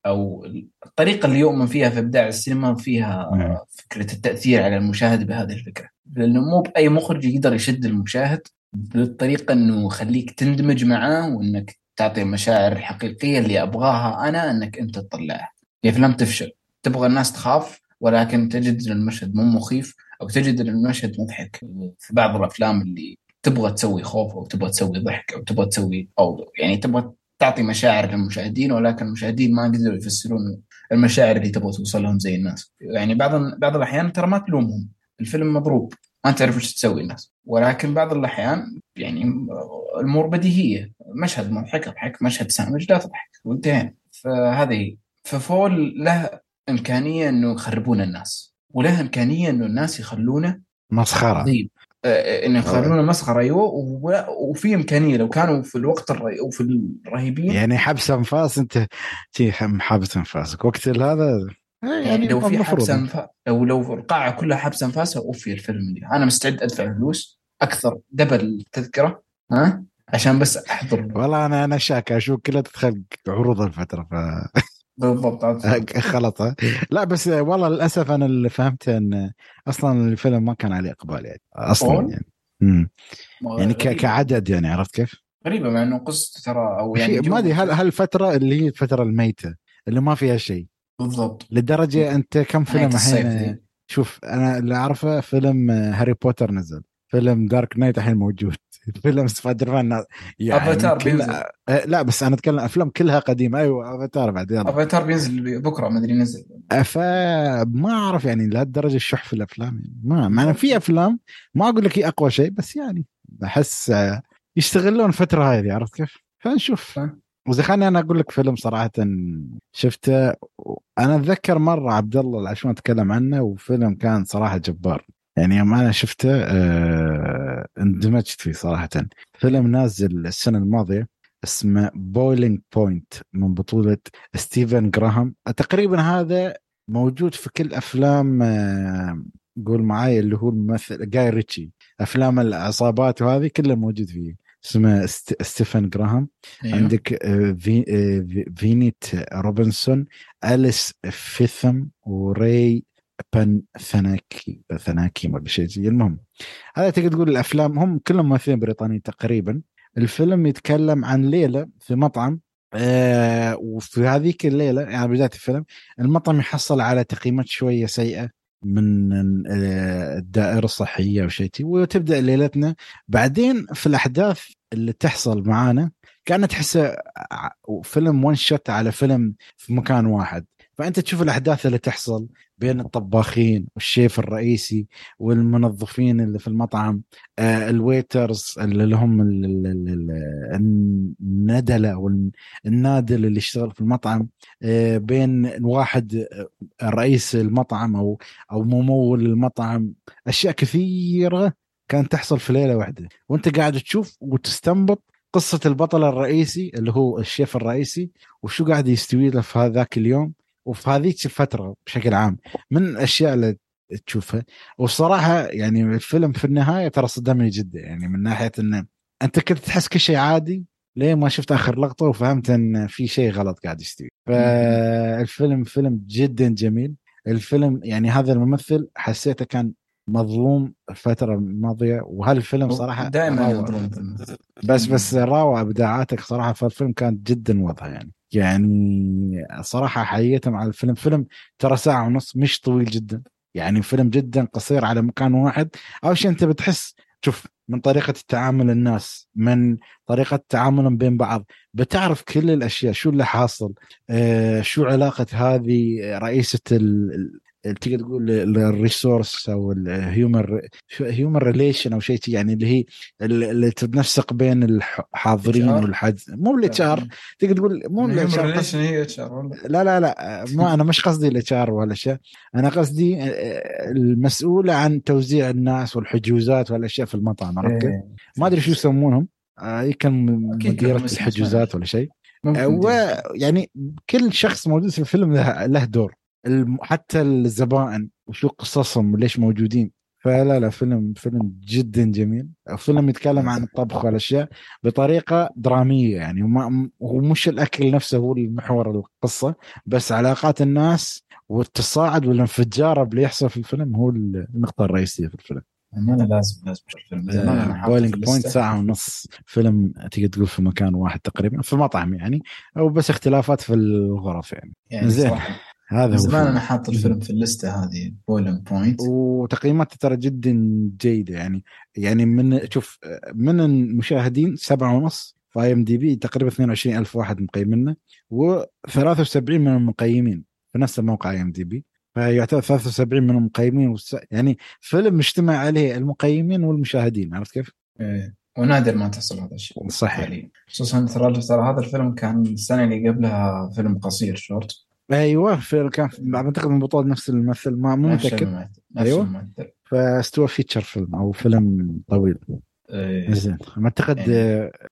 أو الطريقة اللي يؤمن فيها في إبداع السينما فيها فكرة التأثير على المشاهد بهذه الفكرة لأنه مو بأي مخرج يقدر يشد المشاهد بالطريقة أنه خليك تندمج معاه وأنك تعطي مشاعر حقيقية اللي أبغاها أنا أنك أنت تطلعها. الأفلام تفشل تبغى الناس تخاف ولكن تجد المشهد مو مخيف أو تجد المشهد مضحك في بعض الأفلام اللي تبغى تسوي خوف أو تبغى تسوي ضحك أو تبغى تسوي أو يعني تبغى تعطي مشاعر للمشاهدين ولكن المشاهدين ما يقدروا يفسرون المشاعر اللي تبغى توصلهم زي الناس. يعني بعض الأحيان ترى ما تلومهم الفيلم مضروب ما تعرف إيش تسوي الناس ولكن بعض الأحيان يعني الأمور بديهية مشهد مضحك أضحك مشهد سامج لا تضحك وانتهينا. فهذه ففول له إمكانية إنه يخربون الناس وله إمكانية إنه الناس يخلونه مسخرة إنه يخلونه مسخرة أيوة وفي إمكانية لو كانوا في الوقت وفي الرهيبين يعني حبس أنفاس أنت حبس أنفاسك وقت هذا يعني لو في حبس أنفاس لو القاعة كلها حبس أنفاسها أوفي الفيلم دي أنا مستعد أدفع فلوس أكثر دبل التذكرة ها عشان بس أحضر والله أنا شاك أشوف كلها تدخل عروض الفترة بالضبط خلطة لا بس والله للأسف أنا اللي فهمت أن أصلا الفيلم ما كان عليه إقبال يعني أصلا يعني يعني كعدد يعني عرفت كيف غريبة مع أنه قصة ترى أو يعني ما دي هالفترة اللي هي الفترة الميتة اللي ما فيها شيء بالضبط لدرجة أنت كم فيلم الحين شوف أنا اللي أعرفه فيلم هاري بوتر نزل فيلم دارك نايت الحين موجود فيلم سبايدر مان يعني افاتار بينزل لا بس انا اتكلم افلام كلها قديمه ايوه افاتار بعد يلا افاتار بينزل بكره ما ادري نزل ما اعرف يعني لهالدرجه الشح في الافلام يعني ما انا في افلام ما اقول لك هي اقوى شيء بس يعني بحس يشتغلون فتره هاي عرفت كيف فنشوف وزي خلني انا اقول لك فيلم صراحه شفته انا اتذكر مره عبد الله العشوان اتكلم عنه وفيلم كان صراحه جبار يعني يوم أنا شفته اندمجت فيه صراحة. فيلم نازل السنة الماضية اسمه بويلينج بوينت من بطولة ستيفن جراهام. تقريبا هذا موجود في كل أفلام قول معاي اللي هو الممثل جاي ريتشي أفلام العصابات وهذه كلها موجود فيه اسمه ستيفن جراهام. عندك فينيت روبنسون أليس فيثم وري ثناكي ما بشيء زي المهم هذا تقدر تقول الأفلام هم كلهم ممثلين بريطانيين تقريبا. الفيلم يتكلم عن ليلة في مطعم وفي هذيك الليلة يعني بداية الفيلم المطعم يحصل على تقييمات شوية سيئة من الدائرة الصحية وشيء وتبدأ ليلتنا. بعدين في الأحداث اللي تحصل معانا كانت تحسه فيلم وان شوت على فيلم في مكان واحد فأنت تشوف الأحداث اللي تحصل بين الطباخين والشيف الرئيسي والمنظفين اللي في المطعم الويترز اللي لهم الندلة والنادل اللي يشتغل في المطعم بين واحد رئيس المطعم أو ممول المطعم. أشياء كثيرة كانت تحصل في ليلة واحدة وانت قاعد تشوف وتستنبط قصة البطل الرئيسي اللي هو الشيف الرئيسي وشو قاعد يستوي له في هذاك اليوم وفي هذه الفترة بشكل عام من الأشياء اللي تشوفها. والصراحة يعني الفيلم في النهاية ترى صدمني جدا يعني من ناحية أن أنت كنت تحس كل شيء عادي ليه ما شفت آخر لقطة وفهمت أن في شيء غلط قاعد يستوي. فالفيلم فيلم جدا جميل. الفيلم يعني هذا الممثل حسيته كان مظلوم الفترة الماضية وهالفيلم صراحة دائما بس راوى إبداعاتك صراحة. فالفيلم كان جدا واضح يعني صراحة حقيقة مع الفيلم. فيلم ترى ساعة ونص مش طويل جدا يعني فيلم جدا قصير على مكان واحد. أول شيء أنت بتحس شوف من طريقة التعامل الناس، من طريقة تعاملهم بين بعض، بتعرف كل الأشياء شو اللي حاصل، شو علاقة هذه رئيسة تقدر تقول الريسورس أو الهيومر ريليشن أو شيء، يعني اللي هي اللي تتنسق بين الحاضرين والحاجز، مو الاتشار تقدر تقول مو الاتشار لا ما أنا مش قصدي الاتشار ولا شيء، أنا قصدي المسؤولة عن توزيع الناس والحجوزات والأشياء في المطعم. أوكي ما أدري شو يسمونهم، يمكن مديرة الحجوزات ولا شيء، يعني كل شخص موجود في الفيلم له دور، حتى الزبائن وشو قصصهم وليش موجودين. فلا لا فيلم جدا جميل، فيلم يتكلم عن الطبخ والأشياء بطريقة درامية، يعني ومش الأكل نفسه هو المحور القصة، بس علاقات الناس والتصاعد والانفجار اللي يحصل في الفيلم هو النقطة الرئيسية في الفيلم. أنا لازم الفيلم بويلينج بوينت ساعة ونص فيلم تقدر تقول في مكان واحد تقريبا، في مطعم يعني، أو بس اختلافات في الغرف يعني زين. هذا زمان أنا حاط الفيلم في الليستة هذه بولينج بوينت، وتقييماته ترى جدا جيدة يعني من المشاهدين 7.5 في IMDb، تقريبا 22,000 واحد مقيمنا، و73 من المقيمين في نفس الموقع IMDb، فيعتبر 73 من المقيمين يعني فيلم مجتمع عليه المقيمين والمشاهدين، عرفت كيف؟ ونادر ما تحصل هذا الشيء صحيح، خصوصا ترى هذا الفيلم كان السنة اللي قبلها فيلم قصير شورت. ايوه في كان بعتقد من بطولة نفس الممثل، ما متأكد. ايوه فاستوى فيتشر فيلم او فيلم طويل. زين اعتقد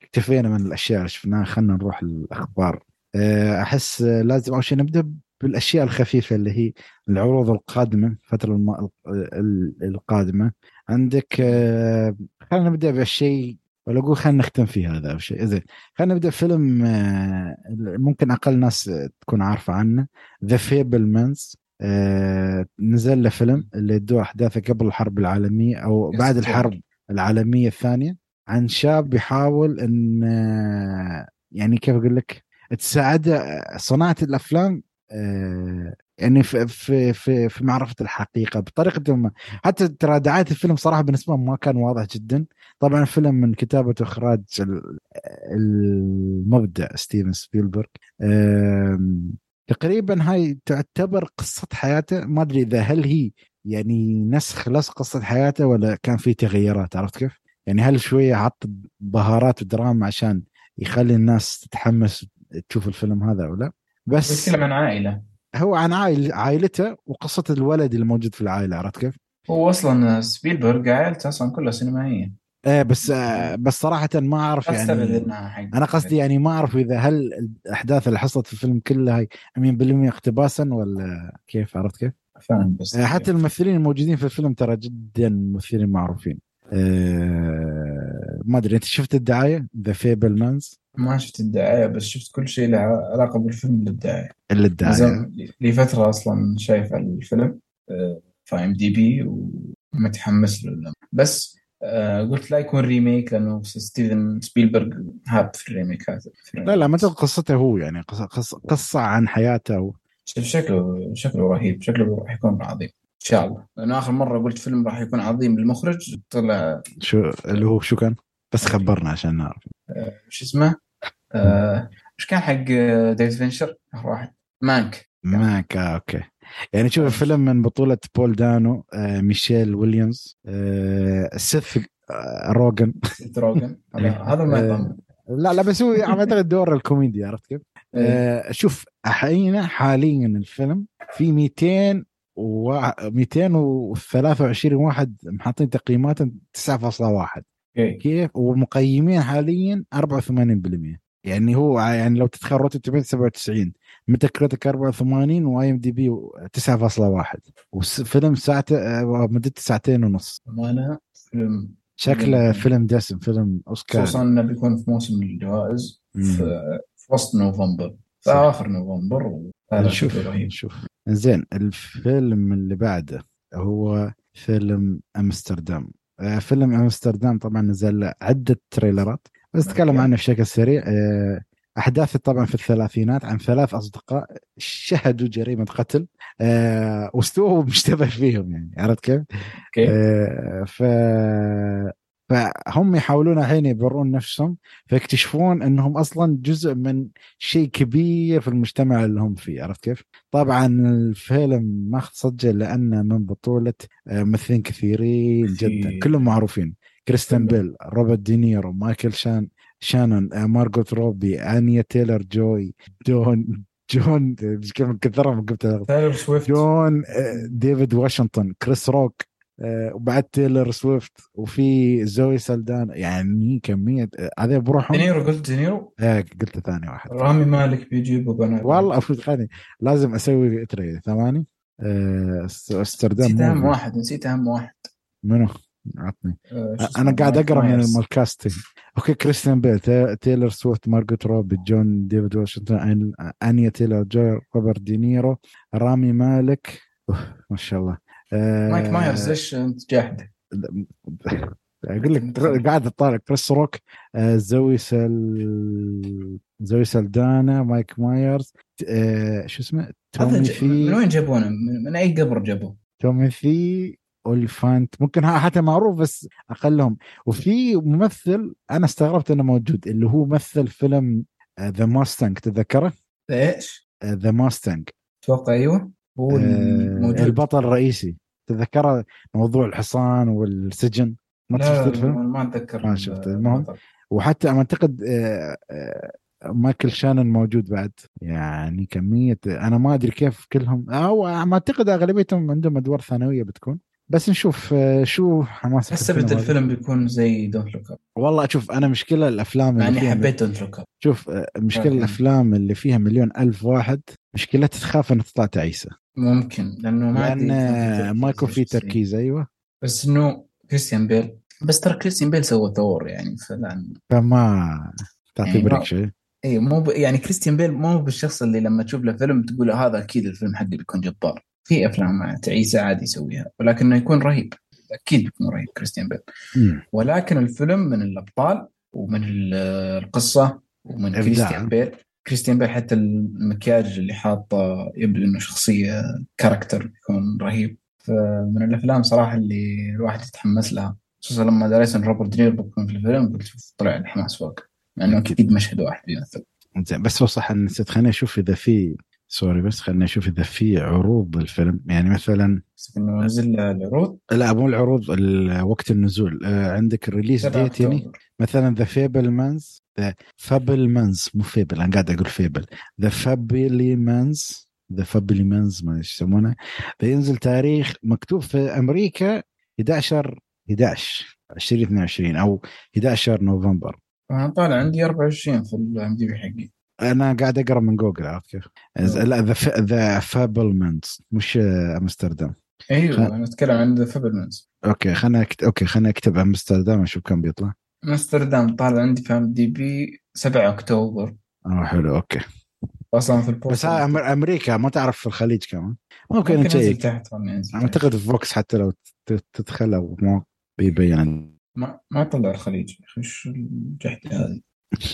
اكتفينا من الاشياء اللي شفناها، خلينا نروح للاخبار. احس لازم اول شيء نبدا بالاشياء الخفيفه اللي هي العروض القادمه الفتره القادمه. عندك خلينا نبدا بالشيء ولا أقول خلينا نختم في هذا أو شيء. إذن خلينا نبدأ فيلم ممكن أقل ناس تكون عارفة عنه، The Fabelmans. نزل له فيلم اللي يدور أحداثه قبل الحرب العالمية أو بعد الحرب العالمية الثانية، عن شاب يحاول أن يعني كيف أقول لك تساعده صناعة الأفلام يعني في معرفة الحقيقة بطريقة ما. حتى ترى دعاية الفيلم صراحة بالنسبة ما كان واضح جدا. طبعا الفيلم من كتابة وإخراج المبدع ستيفن سبيلبرغ. تقريبا هاي تعتبر قصة حياته، ما أدري إذا هل هي يعني نسخ لس قصة حياته ولا كان في تغييرات، عرفت كيف؟ يعني هل شوية حط بهارات ودراما عشان يخلي الناس تتحمس تشوف الفيلم هذا أو لا؟ بس يتكلم عن عائلة، هو عن عائلته وقصة الولد الموجود في العائلة، عرفت كيف؟ هو أصلاً سبيلبرغ عائلته أصلاً كلها سينمائية. بس صراحة ما أعرف يعني. أنا قصدي يعني ما أعرف إذا هل الأحداث اللي حصلت في الفيلم كلها 100% اقتباساً ولا كيف، عرفت كيف؟ فاهم. بس حتى الممثلين الموجودين في الفيلم ترى جداً ممثلين معروفين. ما أدري أنت شفت الدعاية The Fabelmans؟ ما شفت الدعاية بس شفت كل شيء له علاقة بالفيلم للدعاية. لفترة أصلاً شايف الفيلم في IMDb ومتحمس له، بس قلت لا يكون ريميك لأنه ستيفن سبيلبرغ هاب في الريميكات. لا ما قصته هو يعني قصة عن حياته. شكله رهيب، شكله راح يكون عظيم إن شاء الله. أنا آخر مرة قلت فيلم راح يكون عظيم للمخرج طلع شو اللي هو شو كان، بس خبرنا عشان نعرف شو اسمه. مش كان حق ديفيد فينشر واحد مانك اوكي. يعني شوف الفيلم من بطولة بول دانو، ميشيل ويليامز، سيث روغن هذا ما يطمن. لا بس هو عم يتغلب دور الكوميدي، عرفت كيف؟ شوف حاليا الفيلم في 223 واحد محطين تقييمات 9.1 كيف، ومقيمين حاليا 84%. يعني هو يعني لو تتخرج 97، متكرتك 84، واي ام دي بي 9.1، وفيلم ساعته مدته 2.5. انا فيلم شكله فيلم دسم، فيلم اوسكار، خصوصا انه بيكون في موسم الجوائز في وسط نوفمبر، في اخر نوفمبر. نشوف زين. الفيلم اللي بعده هو فيلم امستردام. فيلم أمستردام طبعا نزل عدة تريلرات، بس تكلم عنه بشكل سريع. أحداثه طبعا في الثلاثينات، عن 3 أصدقاء شهدوا جريمة قتل واستووا مشتبه فيهم يعني عرفت كيف؟ فهم يحاولون الحين يبرون نفسهم فيكتشفون انهم اصلا جزء من شيء كبير في المجتمع اللي هم فيه عرفت كيف؟ طبعا الفيلم ما سجل لانه من بطولة ممثلين كثيرين جدا كلهم معروفين كريستيان بيل، روبرت دينيرو، مايكل شانون، مارغوت روبي، آنيا تيلر جوي، جون من كثرة من قبل جون ديفيد واشنطن، كريس روك، وبعد تيلر سويفت، وفي زوي سلدان. يعني كمية هذا بروحهم. دينيرو قلت دينيرو؟ إيه قلت ثاني واحد. رامي مالك بيجيبه بنات. والله أفوت خاني لازم أسوي إتري ثماني. أمستردام. نسيت أهم واحد منو؟ عطني أنا قاعد أقرأ من الماركاستين. أوكي كريستيان بيل، تيلر سويفت، مارغوت روبي، جون ديفيد واشنطن، آنيا تيلر جوي، روبرت دينيرو، رامي مالك. ما شاء الله. مايك مايرز ليش أنت جاهد؟ أقول لك قاعد أطالع كريس روك، زوي سلدانا، مايك مايرز، شو اسمه؟ من وين جابونه؟ من أي قبر جابوه؟ توميثي والفانت ممكن حتى معروف بس أقلهم. وفي ممثل أنا استغربت أنه موجود اللي هو مثل فيلم The Mustang، تذكره؟ إيش؟ The Mustang توقع أيوه هو البطل الرئيسي، تذكره موضوع الحصان والسجن. ما شفت الفيلم؟ ما أتذكر. ما شفت المهم. وحتى أعتقد مايكل شانن موجود بعد. يعني كمية أنا ما أدري كيف كلهم أو ما أعتقد أغلبيتهم عندهم أدوار ثانوية بتكون. بس نشوف شو حماس. حسب الفيلم بيكون زي دونت لوك اب. والله أشوف أنا مشكلة الأفلام. يعني حبيت دونت لوك اب. شوف مشكلة الأفلام اللي فيها مليون ألف واحد مشكلة تخاف أن تطلع تعيسة. ممكن لأنه ما يكون في تركيز. أيوة بس إنه كريستيان بيل، بس ترى كريستيان بيل سوى طور يعني فما تعتبرك يعني شيء. أي مو يعني كريستيان بيل مو بالشخص اللي لما تشوف له فيلم تقول هذا أكيد الفيلم حقه بيكون جبار. في أفلام تعيسة عادي يسويها ولكنه يكون رهيب، أكيد يكون رهيب كريستيان بيل. ولكن الفيلم من الأبطال ومن القصة ومن كريستيان بيل. كريستيان بيل حتى المكياج اللي حاطه يبدو إنه شخصية كاركتر يكون رهيب. فمن الأفلام صراحة اللي الواحد يتحمس لها، خصوصا لما داريسن روبرت دينيرو بكون في الفيلم قلت طلع الحماس فوق لأنه أكيد مشهد واحد يمثل. بس صح إن خلينا نشوف إذا في خلنا نشوف إذا في عروض الفيلم. يعني مثلا نزل العروض؟ لا مو العروض، وقت النزول. عندك الريليس ديت يعني مثلا The Fabelmans ما يسمونه بينزل تاريخ مكتوب في أمريكا 11/11/2022 أو 11 نوفمبر. أنا طالع عندي 24 في الMDB حقي. أنا قاعد أقرأ من جوجل عارف كيف. لا The Fabelmans مش أمستردام. أيوة أنا أتكلم عن The Fabelmans. أوكي خلنا أكتب أمستردام أشوف كم بيطلع. أمستردام طالع عندي في IMDb 7 أكتوبر. حلو أوكي. أصلاً في البورت. بس أمريكا ما تعرف في الخليج كمان. ممكن شيء. أعتقد في فوكس حتى لو تدخل أو ما بيبين. ما طلع الخليج خش الجحد هذه.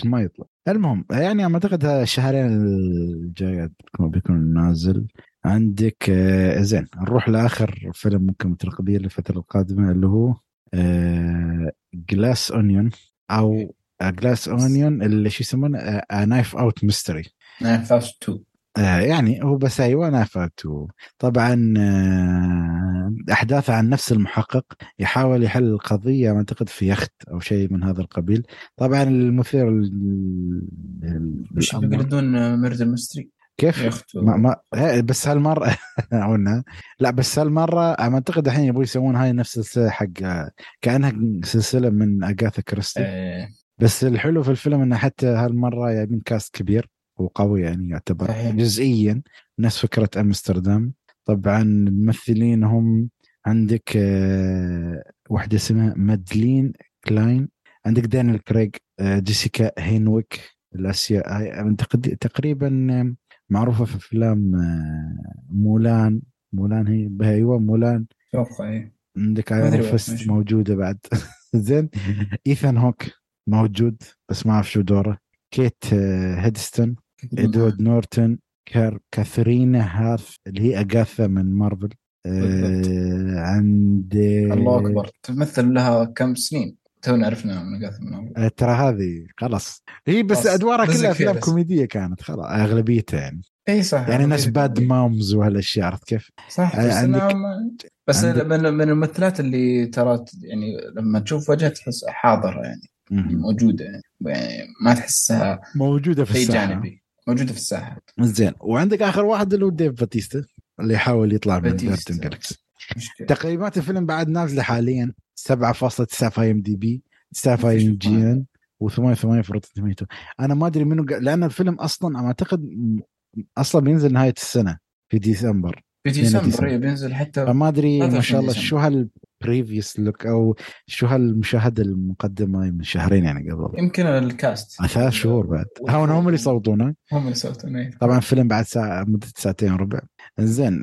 ما يطلع. المهم يعني أعتقد الشهرين الجاية بيكون نازل. عندك زين نروح لآخر فيلم ممكن مترقبيه للفترة القادمة اللي هو Glass Onion أو Glass Onion اللي شو يسمونه Knife Out Mystery. Knife Out 2 يعني هو بس أيوة Knife Out 2. طبعا أحداث عن نفس المحقق يحاول يحل القضية أعتقد في يخت أو شيء من هذا القبيل. طبعا المثير مش يقولون ميردر ميستري كيف ما بس هالمرة قلنا لا بس هالمرة أعتقد الحين يبغوا يسوون هاي نفس السلسلة حق كأنها سلسلة من أغاثا كريستي. بس الحلو في الفيلم إنه حتى هالمرة يعني كاست كبير وقوي يعني يعتبر جزئيا نفس فكرة أمستردام. طبعا الممثلين هم عندك واحدة اسمها مادلين كلاين، عندك دانيال كريغ، جيسيكا هينويك الأسياء تقريبا معروفة في أفلام مولان هي بهايوة مولان شوفها. عندك عارفست موجودة بعد زين. إيثان هوك موجود بس ما أعرف شو دوره. كيت هيدستون، إدوارد نورتون، كاثرينا هارف اللي هي أغاثا من مارفل. عند الله أكبر تمثل لها كم سنين تونا عرفنا من أغاثا من مارفل. ترى هذه خلاص هي بس أدوارها كلها أفلام كوميدية كانت خلاص أغلبيتها يعني. اي صح يعني ناس باد مامز وهالاشياء عرفت كيف صح. بس من الممثلات اللي ترى يعني لما تشوف وجهها تحس حاضرة يعني موجودة يعني ما تحسها موجودة في الساحة جانبي موجودة في الساحة. زين وعندك آخر واحد اللي هو ديف باتيستا اللي يحاول يطلع من جاردن جالكسي. تقييمات الفيلم بعد نازلة حاليا 7.9 IMDb 7 IMDb و88 في روتن توميتو. أنا ما أدري منه لأن الفيلم أصلا أعتقد أصلا بينزل نهاية السنة في ديسمبر. في ديسمبر بينزل حتى ما أدري ما شاء الله شو هالبريفيوس لوك أو شو هالمشاهدة المقدمة من شهرين يعني قبل يمكن الكاست 3 شهور بعد هم اللي صوتونا طبعا فيلم بعد ساعة مدة 2.25. إنزين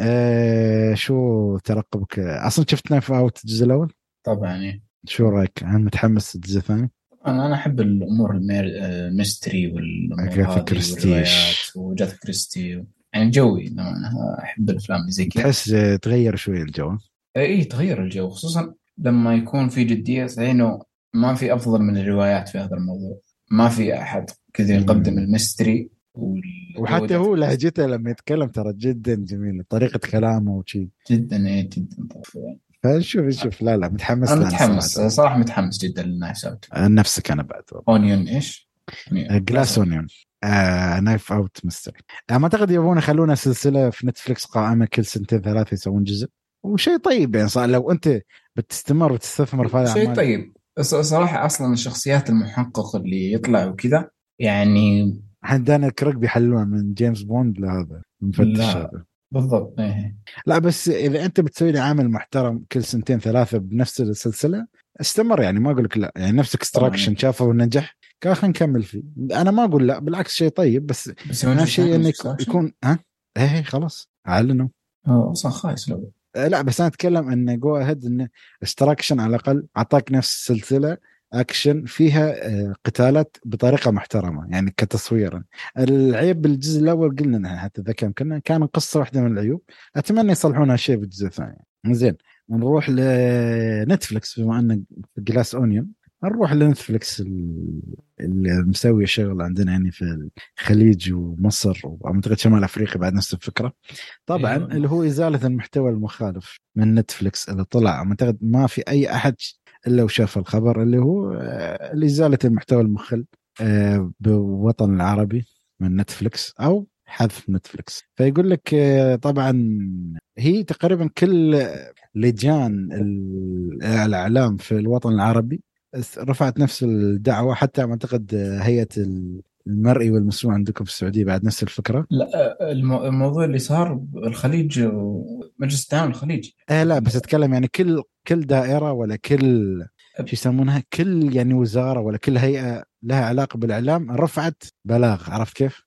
شو ترقبك أصلا شفتنا في أوت الجزء الأول طبعا شو رأيك هل متحمس الجزء الثاني؟ أنا أحب الأمور الميستري والأمور والروايات وجاث كريستي يعني جوي لما أحب الأفلام زي كذا تحس تغير شوي الجو. إيه تغير الجو خصوصا لما يكون في جدية لأنه ما في أفضل من الروايات في هذا الموضوع. ما في أحد كذا يقدم الميستري وحتى هو لهجته لما يتكلم ترى جدا جميلة طريقة كلامه وشي جدا إيه جدا طبعا. فنشوف لا متحمس. أنا متحمس صراحة متحمس جدا للناشات. نفسك أنا بعد أونيون إيش جلاس أونيون نايف أوت مستر. ما أعتقد يبون يخلونا سلسلة في نتفليكس قائمة كل سنتين 3 يسوون جزء وشي طيب يعني صار لو أنت بتستمر وتستثمر في هذا شيء طيب. صراحة أصلا الشخصيات المحقق اللي يطلع وكذا يعني عندنا كرك بيحلوها من جيمس بوند لهذا المفتش هذا بالضبط. لا بس إذا أنت بتسوي لي عامل محترم كل 2-3 بنفس السلسلة استمر يعني ما أقولك لا يعني نفس اكستراكشن شافه ونجح كان خلينا نكمل فيه. أنا ما أقول لا بالعكس شيء طيب بس أنا شيء إنك يكون هي خلاص أعلنوا أصلا خايس لو لا بس أنا أتكلم إن جو أهد إن استراكشن على الأقل عطاك نفس السلسلة أكشن فيها قتالات بطريقة محترمة يعني كتصويرا. العيب بالجزء الأول قلنا إنها حتى إذا كان قصة واحدة من العيوب أتمنى يصلحونها شيء بالجزء الثاني. زين نروح لنتفلكس بما أن جلاس أونيون نروح لنتفلكس اللي مسوي شغل عندنا يعني في الخليج ومصر ومنطقة شمال أفريقيا بعد نفس الفكرة طبعا اللي هو إزالة المحتوى المخالف من نتفلكس اللي طلع منطقة ما في أي أحد إلا وشاف الخبر اللي هو إزالة المحتوى المخل بوطن العربي من نتفلكس أو حذف نتفلكس. فيقول لك طبعا هي تقريبا كل لجان الإعلام في الوطن العربي رفعت نفس الدعوة حتى أعتقد هيئة المرئي والمسموع عندكم في السعودية بعد نفس الفكرة. لا الموضوع اللي صار بالخليج مجلس التعاون الخليج لا بس أتكلم يعني كل دائرة ولا كل شو يسمونها كل يعني وزارة ولا كل هيئة لها علاقة بالإعلام رفعت بلاغ عرفت كيف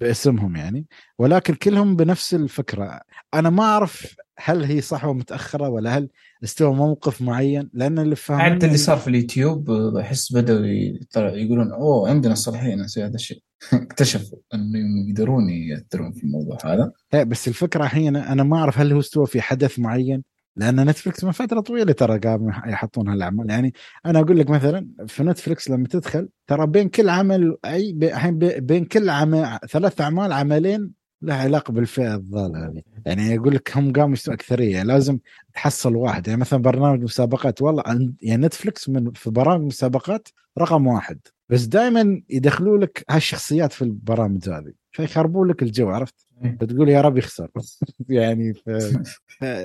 باسمهم يعني ولكن كلهم بنفس الفكرة. أنا ما أعرف هل هي صح ومتأخرة ولا هل استوى موقف معين لأن اللي فهمت حتى اللي صار في اليوتيوب أحس بدأوا يقولون عندنا الصلاحية نسوي هذا الشيء اكتشفوا أنهم يقدرون يأثرون في الموضوع هذا. بس الفكرة الحين أنا ما أعرف هل هو استوى في حدث معين لأن نتفلكس من فترة طويلة ترى قام يحطون هالأعمال يعني. أنا أقول لك مثلا في نتفلكس لما تدخل ترى بين كل عمل أي الحين بين كل عمل 3 أعمال عملين له علاقة بالفئة الضالة هذه يعني. أقول لك هم قاموا يشتغلوا أكثرية يعني لازم تحصل واحد يعني مثلا برنامج مسابقات والله يعني نتفلكس من في برامج مسابقات رقم 1 بس دائما يدخلوا لك هالشخصيات في البرامج هذه فيخربوا لك الجو عرفت بتقول يا رب يخسر يعني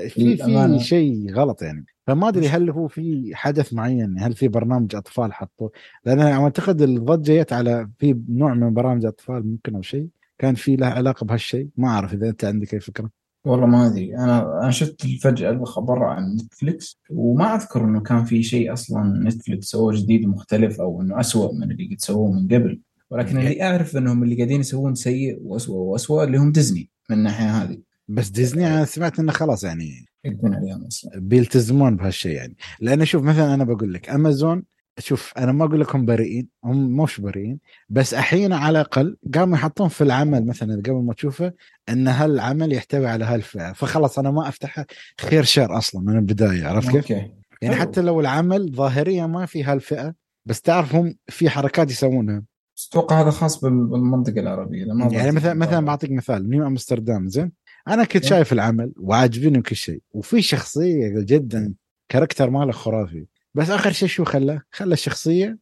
في شيء غلط يعني. فما أدري هل هو في حدث معين هل في برنامج أطفال حطوه لأن أنا أعتقد الضجة جت على في نوع من برامج أطفال ممكن أو شيء كان في له علاقة بهالشيء. ما أعرف إذا أنت عندك أي فكرة والله ما أدري. أنا شفت الفجأة الخبر عن نتفليكس وما أذكر إنه كان في شيء أصلا نتفليكس سووه جديد مختلف أو إنه أسوأ من اللي قد سووه من قبل ولكن اللي أعرف إنهم اللي قاعدين يسوون سيء وأسوأ اللي هم ديزني من الناحية هذه. بس ديزني أنا سمعت إنه خلاص يعني يكون عليهم أصلا بيلتزمون بهالشيء يعني لأن شوف مثلا أنا بقول لك أمازون شوف أنا ما أقول لكم بريئين, هم مش بريئين, بس أحيانا على الأقل قاموا يحطون في العمل مثلا قبل ما تشوفه أن هالعمل يحتوي على هالفئة, فخلص أنا ما أفتحه خير شر أصلا من البداية, عرفت كيف؟ يعني حتى لو العمل ظاهريا ما في هالفئة, بس تعرفهم في حركات يسوونها. أتوقع هذا خاص بالمنطقة العربية. يعني مثلا بعطيك مثال, نيو أمستردام, زين أنا كنت شايف العمل وعاجبني كل شيء, وفي شخصية جدا كاركتر ماله خرافي, بس آخر شيء شو خلى الشخصية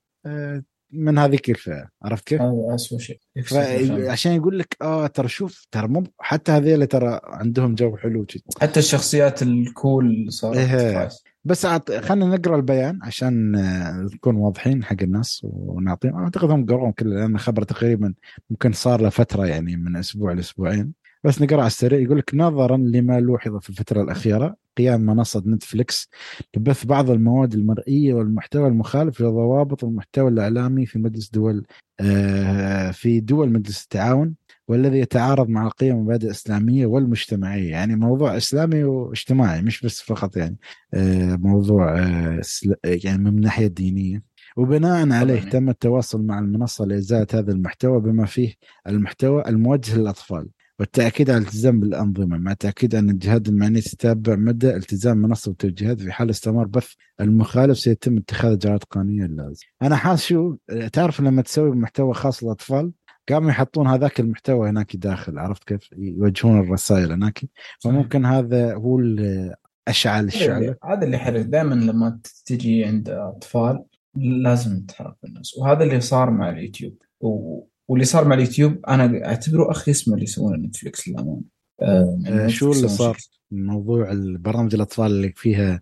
من هذيك الفئة, عرفت كيف؟ هذا أسوأ شيء, عشان يقول لك ترى شوف ترى مو حتى هذي اللي ترى عندهم جو حلو جدا, حتى الشخصيات الكول صارت خاص. بس خلنا نقرأ البيان عشان نكون واضحين حق الناس ونعطيهم. أعتقدهم قرأوا كله لأن خبر تقريبا ممكن صار له فترة, يعني من أسبوع لأسبوعين, بس نقرأ على السريع. يقول لك نظرا لما لوحظ في الفترة الأخيرة قيام منصة نتفليكس ببث بعض المواد المرئية والمحتوى المخالف لضوابط المحتوى الإعلامي في دول مجلس التعاون, والذي يتعارض مع القيم والمبادئ الإسلامية والمجتمعية. يعني موضوع إسلامي واجتماعي, مش بس فقط يعني موضوع يعني من ناحية دينية. وبناء عليه تم التواصل مع المنصة لإزالة هذا المحتوى, بما فيه المحتوى الموجه للأطفال, والتأكيد على الالتزام بالأنظمة, مع تأكيد أن الجهات المعنية تتابع مدى التزام منصة التوجيهات. في حال استمر بث المخالف سيتم اتخاذ الإجراءات القانونية اللازمة. أنا حاس شو تعرف لما تسوي محتوى خاص للأطفال قاموا يحطون هذاك المحتوى هناك داخل, عرفت كيف؟ يوجهون الرسائل هناك, فممكن هذا هو الأشعال الشعلة. هذا اللي حرص دائما لما تجي عند أطفال لازم تحرك الناس, وهذا اللي صار مع اليوتيوب واللي صار مع اليوتيوب أنا أعتبره أخي اسمه اللي يسمونه نتفليكس الآن. شو اللي صار؟ موضوع البرامج الأطفال اللي فيها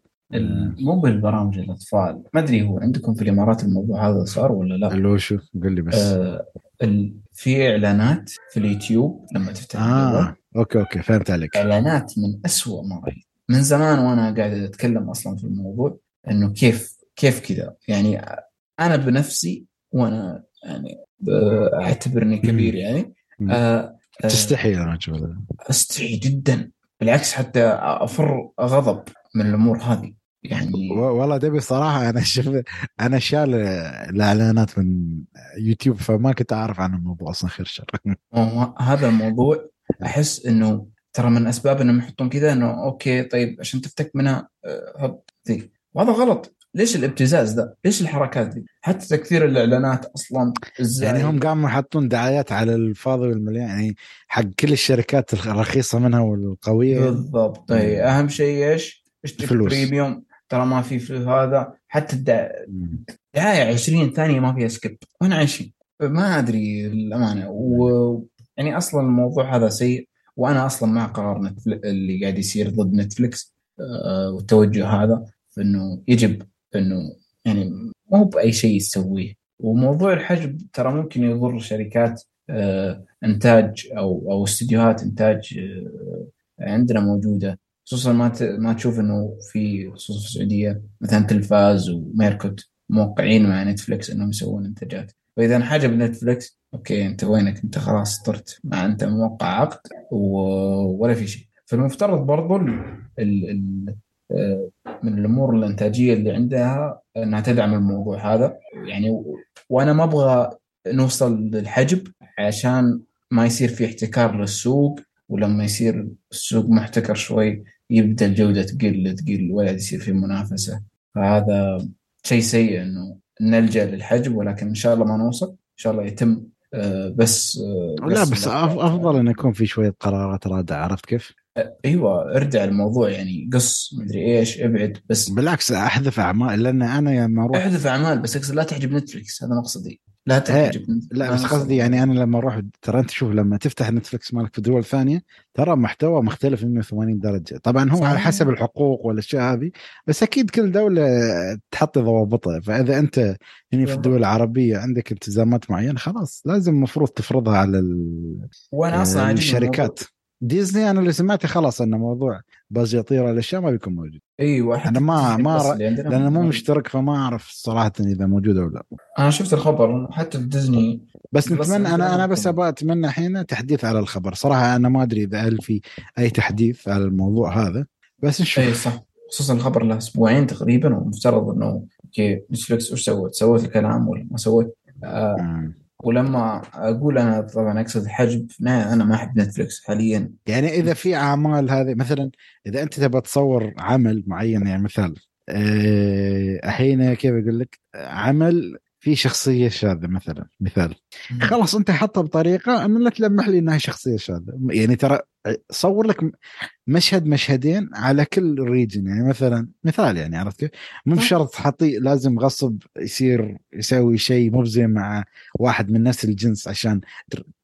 مو بالبرامج الأطفال, ما أدري هو عندكم في الإمارات الموضوع هذا صار ولا لا؟ اللي شو قل لي بس في إعلانات في اليوتيوب لما تفتح أوكي فهمت عليك. إعلانات من أسوأ ما رأيت من زمان, وأنا قاعد أتكلم أصلا في الموضوع إنه كيف كذا. يعني أنا بنفسي وأنا يعني أعتبرني كبير, يعني تستحي يا رجل, أستحي جدا, بالعكس حتى أفر غضب من الأمور هذه. يعني والله دبي صراحة أنا شال الإعلانات من يوتيوب, فما كنت أعرف عن الموضوع أصلا خير شر. هذا الموضوع أحس إنه ترى من أسباب إنهم يحطون كذا, إنه أوكي طيب عشان تفتك منها هذي, وهذا غلط. ليش الابتزاز ده؟ ليش الحركات دي؟ حتى تكثير الإعلانات أصلاً يعني هم قاموا يحطون دعايات على الفاضي والمليان, يعني حق كل الشركات الرخيصة منها والقوية. بالضبط. طيب أهم شيء إيش؟ اشتري بريميوم, ترى ما في فلوس. هذا حتى الدعاية 20 ثانية ما فيها سكيب, وأنا عايشين ما أدري الأمانة. يعني أصلاً الموضوع هذا سيء, وأنا أصلاً مع قرار اللي قاعد يصير ضد نتفليكس والتوجه هذا, فإنه يجب إنه يعني مو بأي شيء يسويه. وموضوع الحجب ترى ممكن يضر شركات إنتاج أو استديوهات إنتاج عندنا موجودة, خصوصا ما تشوف إنه في خصوصا في السعودية مثلا تلفاز وميركوت موقعين مع نتفليكس إنهم يسوون إنتاجات, وإذا انحجب نتفليكس أوكي أنت وينك, أنت خلاص طرت, ما أنت موقع عقد ولا في شيء. فالمفترض برضو من الأمور الإنتاجية اللي عندها أنها تدعم الموضوع هذا. يعني وأنا ما أبغى نوصل للحجب عشان ما يصير في احتكار للسوق, ولما يصير السوق محتكر شوي يبدأ الجودة تقل ولا يصير في منافسة. فهذا شيء سيء إنه نلجأ للحجب, ولكن إن شاء الله ما نوصل, إن شاء الله يتم. بس أفضل أن يكون في شوية قرارات رادعة, عرفت كيف؟ ايوه اردع الموضوع, يعني قص مدري ايش, ابعد. بس بالعكس احذف اعمال, لأن انا لما اروح احذف اعمال, بس لا تحجب نتفليكس, هذا مقصدي. لا تحجب نتفليكس, لا بس قصدي يعني انا لما اروح ترى انت شوف لما تفتح نتفليكس مالك في دول ثانيه ترى محتوى مختلف 180 درجه. طبعا هو على حسب الحقوق والاشياء هذه, بس اكيد كل دوله تحط ضوابطها. فاذا انت يعني في الدول العربيه عندك التزامات معينه خلاص لازم المفروض تفرضها على الشركات. ديزني أنا اللي سمعته خلاص أن موضوع بازيطير الأشياء ما بيكون موجود. أيوة. أنا ما لأن مو مشترك, فما أعرف صراحة إذا موجود أو لا. أنا شفت الخبر حتى في ديزني, بس نتمنى أنا بس أتمنى حين تحديث على الخبر صراحة. أنا ما أدري إذا هل في أي تحديث على الموضوع هذا, بس نشوف. أي صح, خصوصا الخبر له أسبوعين تقريبا, ومفترض إنه اوكي نتفلكس وش سوت الكلام ولا ما سوت. ولما اقول انا طبعا اقصد الحجب، انا ما احب نتفلكس حاليا. يعني اذا في اعمال هذه مثلا اذا انت تبى تصور عمل معين، يعني مثلا الحين كيف اقول لك، عمل في شخصيه شاذه مثلا، مثال خلاص انت حطها بطريقه ان لا تلمح لي انها شخصيه شاذه. يعني ترى صور لك مشهد مشهدين على كل ريجن، يعني مثلا مثال، يعني عرفت كيف؟ مو بشرط حطي لازم غصب يصير يسوي شيء مبزي مع واحد من نفس الجنس عشان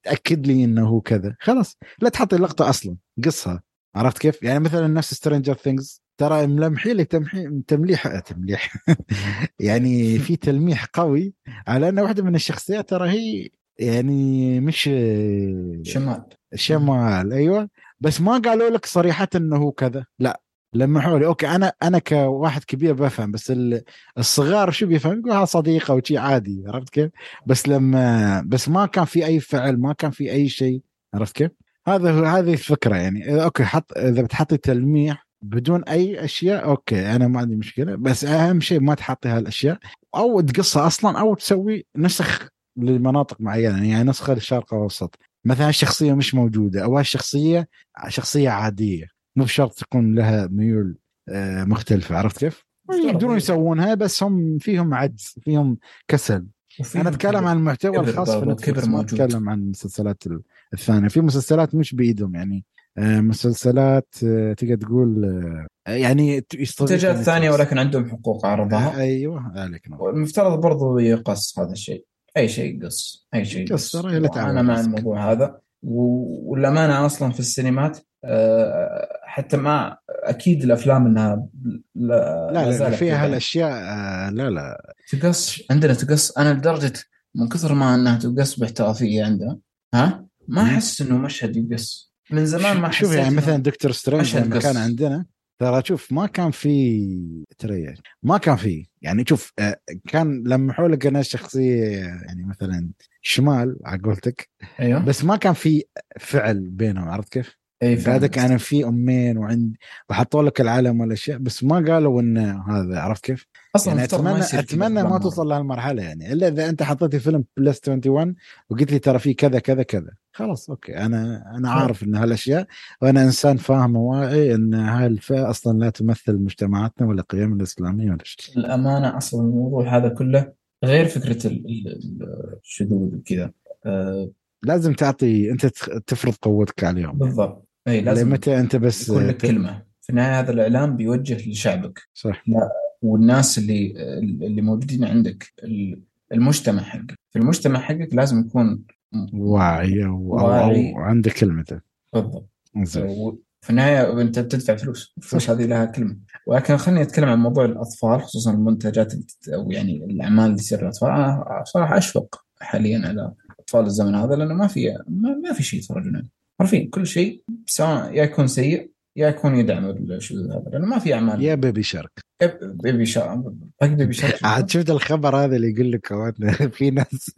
تاكد لي انه هو كذا. خلاص لا تحطي اللقطه اصلا، قصها، عرفت كيف؟ يعني مثلا نفس سترينجر ثينجز ترى ملمحي لك تمليح يعني في تلميح قوي على أن واحدة من الشخصيات ترى هي يعني مش شمال أيوة، بس ما قالوا لك صريحة أنه كذا، لا لمحوا لي. أوكي أنا كواحد كبير بفهم، بس الصغار شو بيفهم؟ يقولها صديقة وشي عادي، عرفت كيف؟ بس ما كان في أي فعل، ما كان في أي شيء، عرفت كيف؟ هذه الفكرة يعني. أوكي إذا بتحطي تلميح بدون أي أشياء أوكي أنا ما عندي مشكلة، بس أهم شيء ما تحطي هالأشياء أو تقصها أصلا، أو تسوي نسخ للمناطق معينة، يعني نسخة للشرق الأوسط مثلا، شخصية مش موجودة أو الشخصية شخصية عادية، مو بشرط تكون لها ميول مختلفة، عرفت كيف؟ يقدرون يسوونها بس هم فيهم عجز، فيهم كسل. أنا أتكلم عن المحتوى الخاص في نتفلكس، ما أتكلم عن المسلسلات الثانية. في مسلسلات مش بإيدهم، يعني مسلسلات تقدر تقول يعني منتجات ثانية ولكن عندهم حقوق عرضها. أيوة عليك نور. المفترض برضو يقص هذا الشيء، أي شيء قص، أي شيء قص. أنا مع الموضوع هذا، ولما أنا أصلا في السينمات حتى ما أكيد الأفلام إنها لا فيها هالأشياء لا تقص، عندنا تقص. أنا لدرجة من كثر ما أنها تقص باحترافية عندها، ها ما أحس إنه مشهد يقص من زمان. ما شوف يعني مثلا دكتور سترينج لما كان عندنا ترى شوف ما كان في ترياج، ما كان في يعني شوف كان لمحوا لك انا شخصيه يعني مثلا شمال عقولتك، أيوه. بس ما كان في فعل بينهم، عرفت كيف؟ بعدك انا في امين وعند وحطوا لك العالم والاشياء، بس ما قالوا ان هذا، عرفت كيف؟ اصلا يعني اتمنى ما توصل لهالمرحله، يعني الا اذا انت حطيتي فيلم بلس 21 وقلت لي ترى في كذا كذا كذا، خلاص اوكي انا عارف ان هالاشياء، وانا انسان فاهم واعي ان هالفئه اصلا لا تمثل مجتمعاتنا ولا قيمنا الاسلاميه ولا شيء. الامانه اصلا الموضوع هذا كله غير فكره الشذوذ وكذا، لازم تعطي انت تفرض قوتك عليهم بالضبط. اي لازم متى انت بس كل كلمه في النهايه هذا الاعلام بيوجه لشعبك، صح؟ لا والناس اللي موجودين عندك، المجتمع حقك، في المجتمع حقك لازم يكون واعي أو عندك كلمته بالضبط. في النهايه انت بتدفع فلوس هذه لها كلمه. ولكن خليني اتكلم عن موضوع الاطفال، خصوصا المنتجات او يعني الاعمال اللي تصير للاطفال. انا صراحه اشفق حاليا على اطفال الزمن هذا، لانه ما في شيء يتفرجون عليه، عارفين كل شيء، سواء يا يكون سيء يا يكون يدعم الشيء هذا، لانه ما في اعمال. يا بيبي شارك عاد شفت الخبر هذا اللي يقول لك في ناس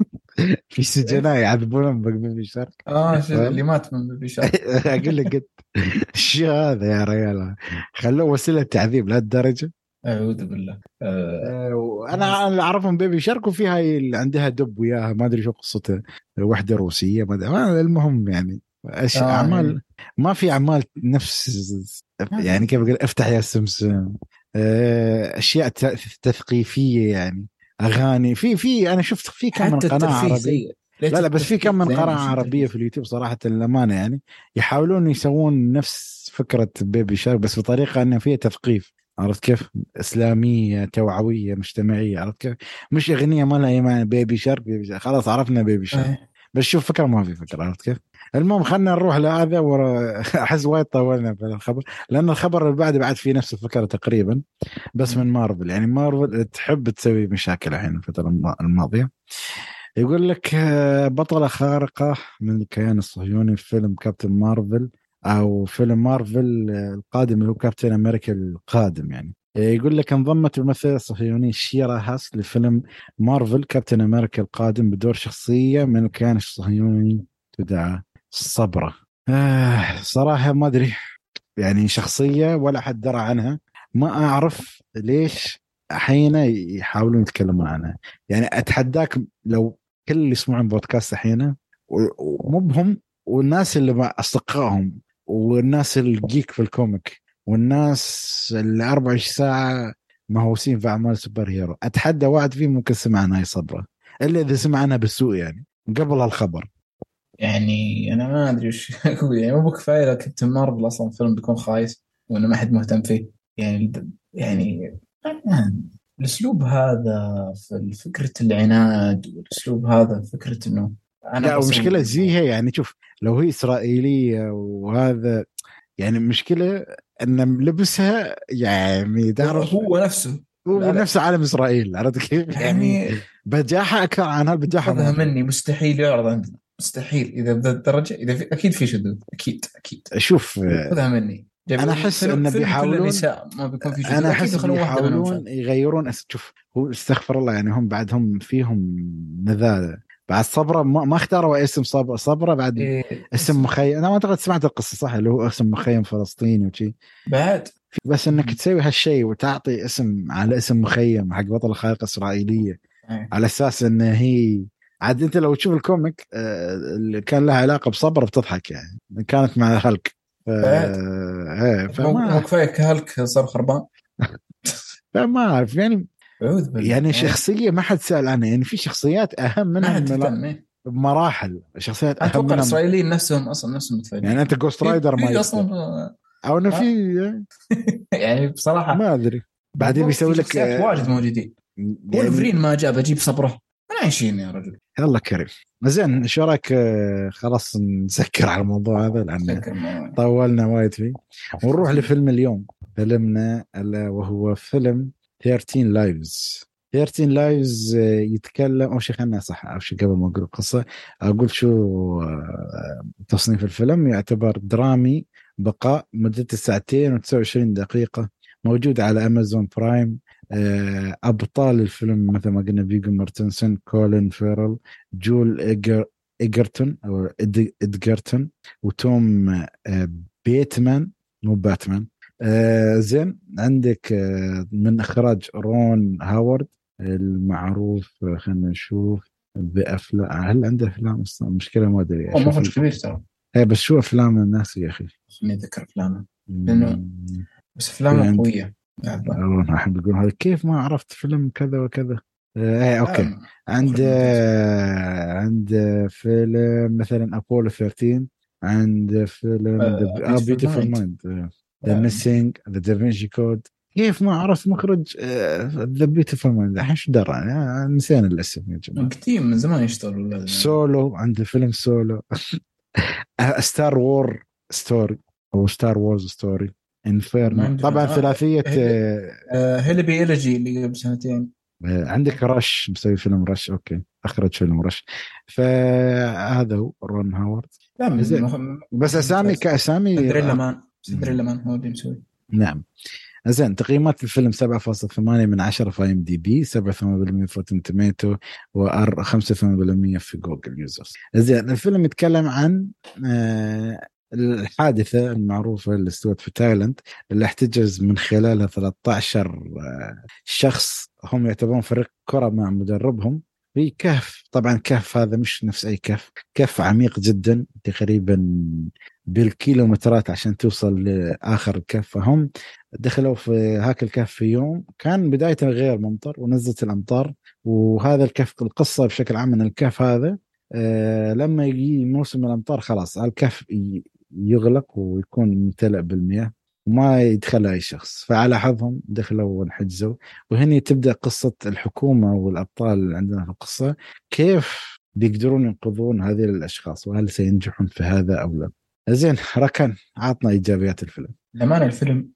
في سجناء يعذبونهم ببي شارك. اللي مات من بيبي شارك اقول لك شو هذا يا ريال، خلوه وسيله تعذيب لهالدرجه، أعوذ بالله. أنا اللي أعرفهم بيبي شارك، وفي هاي اللي عندها دب وياها ما أدري شو قصتها، واحدة روسية ما المهم يعني أعمال يعني. ما في أعمال نفس يعني كيف أقول، افتح يا سمسم، أشياء تثقيفية يعني، أغاني في أنا شفت في كم من قناة عربية، لا بس في كم من قناة عربية في اليوتيوب صراحة الأمانة، يعني يحاولون يسوون نفس فكرة بيبي شارك بس بطريقة أنها فيها تثقيف، عرفت كيف؟ إسلامية، توعوية، مجتمعية، عرفت كيف؟ مش أغنية ما لها معنى، بيبي شارك خلاص عرفنا بيبي شارك بس شوف فكرة ما في فكرة، عرفت كيف؟ المهم خلنا نروح لهذا، أحس وايد طولنا في الخبر، لأن الخبر اللي بعد فيه نفس الفكرة تقريبا، بس من مارفل. يعني مارفل تحب تسوي مشاكل الحين الفترة الماضية. يقول لك بطلة خارقة من الكيان الصهيوني في فيلم كابتن مارفل، أو فيلم مارفل القادم اللي هو كابتن أمريكا القادم. يعني يقول لك انضمت الممثلة الصهيونية شيرا هاس لفيلم مارفل كابتن أمريكا القادم بدور شخصية من الكيان الصهيوني تدعى صبرة. صراحة ما أدري يعني، شخصية ولا حد درى عنها، ما أعرف ليش حين يحاولون يتكلمون عنها. يعني أتحداك لو كل اللي يسمعون بودكاست الحين ومو بهم والناس اللي مع أصدقائهم والناس الجيك في الكوميك والناس اللي 24 ساعة مهووسين في أعمال سوبر هيرو، أتحدى واحد فيهم ممكن سمع عنها يصبره، إلا إذا سمع عنها بالسوق يعني قبل هالخبر. يعني أنا ما أدري وش أقول، يعني مو بكفاية لو كنت مارفل أصلا فيلم بيكون خايس وأنه ما حد مهتم فيه. يعني الأسلوب هذا في فكرة العناد والأسلوب هذا فكرة أنه لا، ومشكلة زيها يعني شوف لو هي إسرائيلية وهذا يعني مشكلة أن لبسها يعني هو نفسه ونفس عالم إسرائيل، عرفت كيف يعني بجاحة أكثر عن هالبجاحة. هذا مني مستحيل يعرض عندنا، مستحيل إذا بالدرجة إذا في أكيد في شدود، أكيد أشوف هذا مني. أنا أحس أن بيحاولون أنا أحس بيحاولون يغيرون. شوف هو استغفر الله يعني هم بعدهم فيهم نذالة بعد صبرة ما اختاروا اسم صبرة بعد اسم مخيم. أنا ما أعتقد سمعت القصة صح اللي هو اسم مخيم فلسطيني وشي بعد، بس إنك تسوي هالشيء وتعطي اسم على اسم مخيم حق بطل خارق إسرائيلية على أساس إن هي عاد. أنت لو تشوف الكوميك اللي كان لها علاقة بصبرة بتضحك يعني كانت مع هالك فما كفاية كهالك صار خربان فما أعرف يعني يعني شخصية ما حد سأل عنها. يعني في شخصيات أهم منها بمراحل شخصيات أهم منها. أتوقع الإسرائيليين نفسهم أصلا نفسهم متفاجئين يعني أنت جوست رايدر ما أصلا أو أنه في يعني بصراحة ما أدري بعدين بيسوي لك واجد موجودين ولفرين ما جاب أجيب صبره أنا عايشين يا رجل يلا كريم. زين شو رايك خلاص نسكر على الموضوع هذا لأن طولنا وايد فيه ونروح لفيلم اليوم. فيلمنا وهو فيلم 13 Lives. 13 Lives يتكلم أو شيء خلنا صح أو شيء قبل ما أقول القصة أقول شو تصنيف الفيلم. يعتبر درامي بقاء مدته 2 ساعة و29 دقيقة، موجود على أمازون برايم. أبطال الفيلم مثل ما قلنا فيجو مارتنسون، كولين فيرل، جول إيجرتون أو إدغرتون، وتوم بيتمان مو باتمان. زين عندك من إخراج رون هاورد المعروف خلنا نشوف بأفلام. هل عنده أفلام أصلا مشكلة ما أدري مخرج كبير ترى هي بس شو أفلام الناس يا أخي خلني أذكر أفلامه لأنه بس أفلامه قوية. والله أحب أقول هذا كيف ما عرفت فيلم كذا وكذا. أوكي عند فيلم مثلا أبولو 13، عند فيلم Beautiful Mind، The Missing، The Da Vinci Code. كيف ما عرفت مخرج The Beautiful Mind الحين شو درى يعني نسينا الاسم يا جماعة كثير من زمان يشتغل. سولو عند فيلم سولو ستار وور ستوري أو ستار وورز ستوري انفيرنو طبعا ثلاثية هيلبي إلجي اللي قبل 2 سنين. عندك رش مسوي فيلم رش. أوكي أخرج فيلم رش. فهذا هو رون هاورد بس أسامي كأسامي سندريلا مان هو اللي مسوي. نعم زين تقييمات الفيلم 7.8/10 في IMDb، 7.8% في Rotten Tomatoes، و 5.8% في جوجل يوزرز. زين الفيلم يتكلم عن الحادثة المعروفة اللي استوت في تايلاند اللي احتجز من خلالها 13 شخص هم يعتبرون فريق كرة مع مدربهم في كهف. طبعا كهف هذا مش نفس أي كهف، كهف عميق جدا تقريبا بالكيلومترات عشان توصل لآخر الكهف. فهم دخلوا في هاك الكهف في يوم كان بداية غير ممطر ونزلت الأمطار. وهذا الكهف القصة بشكل عام من الكهف هذا لما يجي موسم الأمطار خلاص الكهف يغلق ويكون ممتلئ بالمياه وما يدخل أي شخص. فعلى حظهم دخلوا وانحجزوا. وهنا تبدأ قصة الحكومة والأبطال اللي عندنا في القصة كيف بيقدرون ينقذون هذه الأشخاص وهل سينجحون في هذا أو لا. زين ركن عطنا إيجابيات الفيلم. لما أنا الفيلم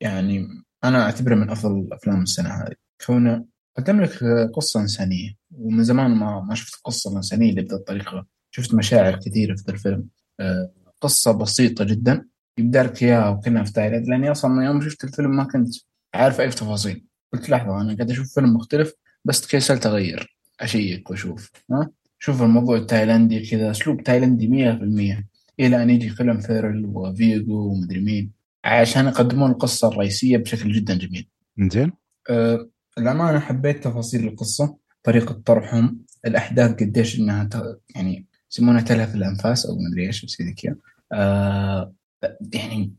يعني أنا أعتبره من أفضل أفلام السنة هذه كونه قدم لك قصة إنسانية ومن زمان ما شفت قصة الإنسانية اللي بهذه الطريقة. شفت مشاعر كثيرة في الفيلم، قصة بسيطة جدا يبدأ لك إياها وكنا في تايلاند. لأني أصلا من يوم شفت الفيلم ما كنت عارف أي تفاصيل، قلت لحظة أنا قاعد أشوف فيلم مختلف بس تكسلت أغير أشيك وأشوف شوف الموضوع التايلاندي كذا أسلوب تايلاندي 100%. إلى أن يجي فيلم فيرل وفيجو ومدري مين عشان يقدمون القصة الرئيسية بشكل جدا جميل. إنزين لما أنا حبيت تفاصيل القصة، طريقة طرحهم، الأحداث قديش إنها يعني يسمونها تلف الأنفاس أو مدري إيش بس ذي كذا. يعني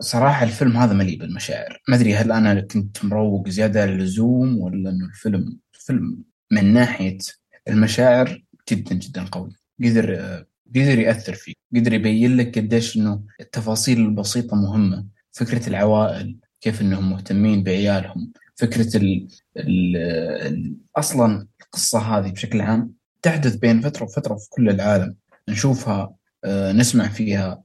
صراحة الفيلم هذا مليء بالمشاعر. ما أدري هل أنا كنت مروق زيادة اللزوم ولا إنه الفيلم من ناحية المشاعر جدا جدا قوي. قدر يأثر فيك، قدر يبين لك قديش إنه التفاصيل البسيطة مهمة. فكرة العوائل، كيف إنهم مهتمين بعيالهم، فكرة أصلا القصة هذه بشكل عام تحدث بين فترة وفترة في كل العالم، نشوفها نسمع فيها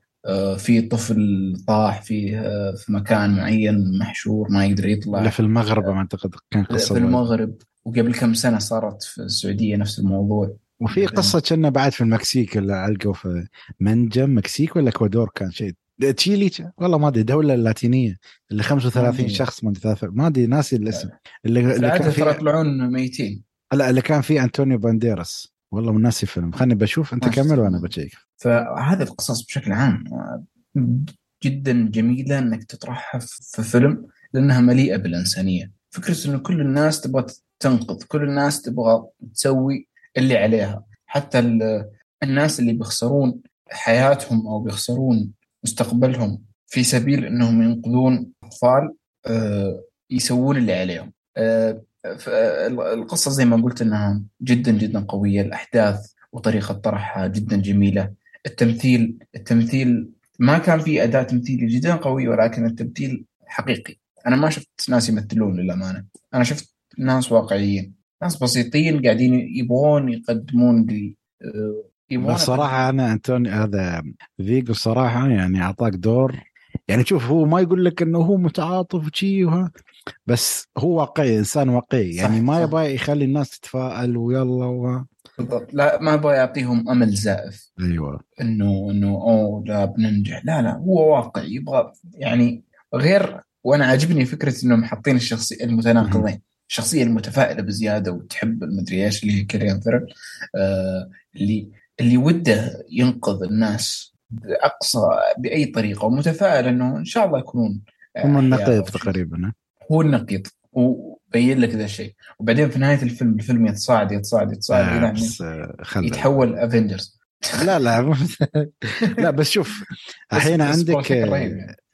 في طفل طاح في مكان معين محشور ما يقدر يطلع. لا في المغرب ما أعتقد كان قصة في المغرب، وقبل كم سنة صارت في السعودية نفس الموضوع. وفي قصة كنا بعد في المكسيك اللي علقوا في منجم مكسيك ولا إكوادور، كان شيء تشيلي والله ما أدري، دولة اللاتينية اللي 35 شخص من ثلاثة ما أدري ناسي الاسم، اللي كان في يطلعون ميتين. لا اللي كان في أنتونيو بانديراس، والله ناسي فيلم. خلني بشوف أنت كمل وأنا بشيك. فهذه القصص بشكل عام جدا جميلة إنك تطرحها في فيلم، لأنها مليئة بالإنسانية. فكرة إنه كل الناس تبغى تنقذ، كل الناس تبغى تسوي اللي عليها، حتى الناس اللي بيخسرون حياتهم أو بيخسرون مستقبلهم في سبيل أنهم ينقذون أطفال يسوون اللي عليهم. القصة زي ما قلت أنها جدا جدا قوية، الأحداث وطريقة طرحها جدا جميلة. التمثيل ما كان فيه أداء تمثيلي جدا قوي، ولكن التمثيل حقيقي. أنا ما شفت ناس يمثلون للأمانة، أنا شفت ناس واقعيين، ناس بسيطين قاعدين يبغون يقدمون لي. صراحة أنا أنتوني هذا فيجو صراحة يعني أعطاك دور، يعني شوف هو ما يقول لك إنه هو متعاطف وشيء، بس هو واقعي، إنسان واقعي يعني ما يبغى يخلي الناس تتفائل ويلا بالضبط. لا ما يبغى يعطيهم أمل زائف. أيوة إنه أو لا بننجح، لا هو واقعي يبغى يعني غير. وأنا عجبني فكرة إنهم حاطين الشخصية المتناقضين، الشخصية المتفائلة بزيادة وتحب المدري إيش اللي هي كيريان فيرل، اللي وده ينقذ الناس بأقصى بأي طريقة، ومتفائل أنه إن شاء الله يكونون هم النقيض تقريبا، هو النقيض وبين لك ذا الشيء. وبعدين في نهاية الفيلم يتصاعد يعني يتحول أفينجرز. لا بس شوف الحين عندك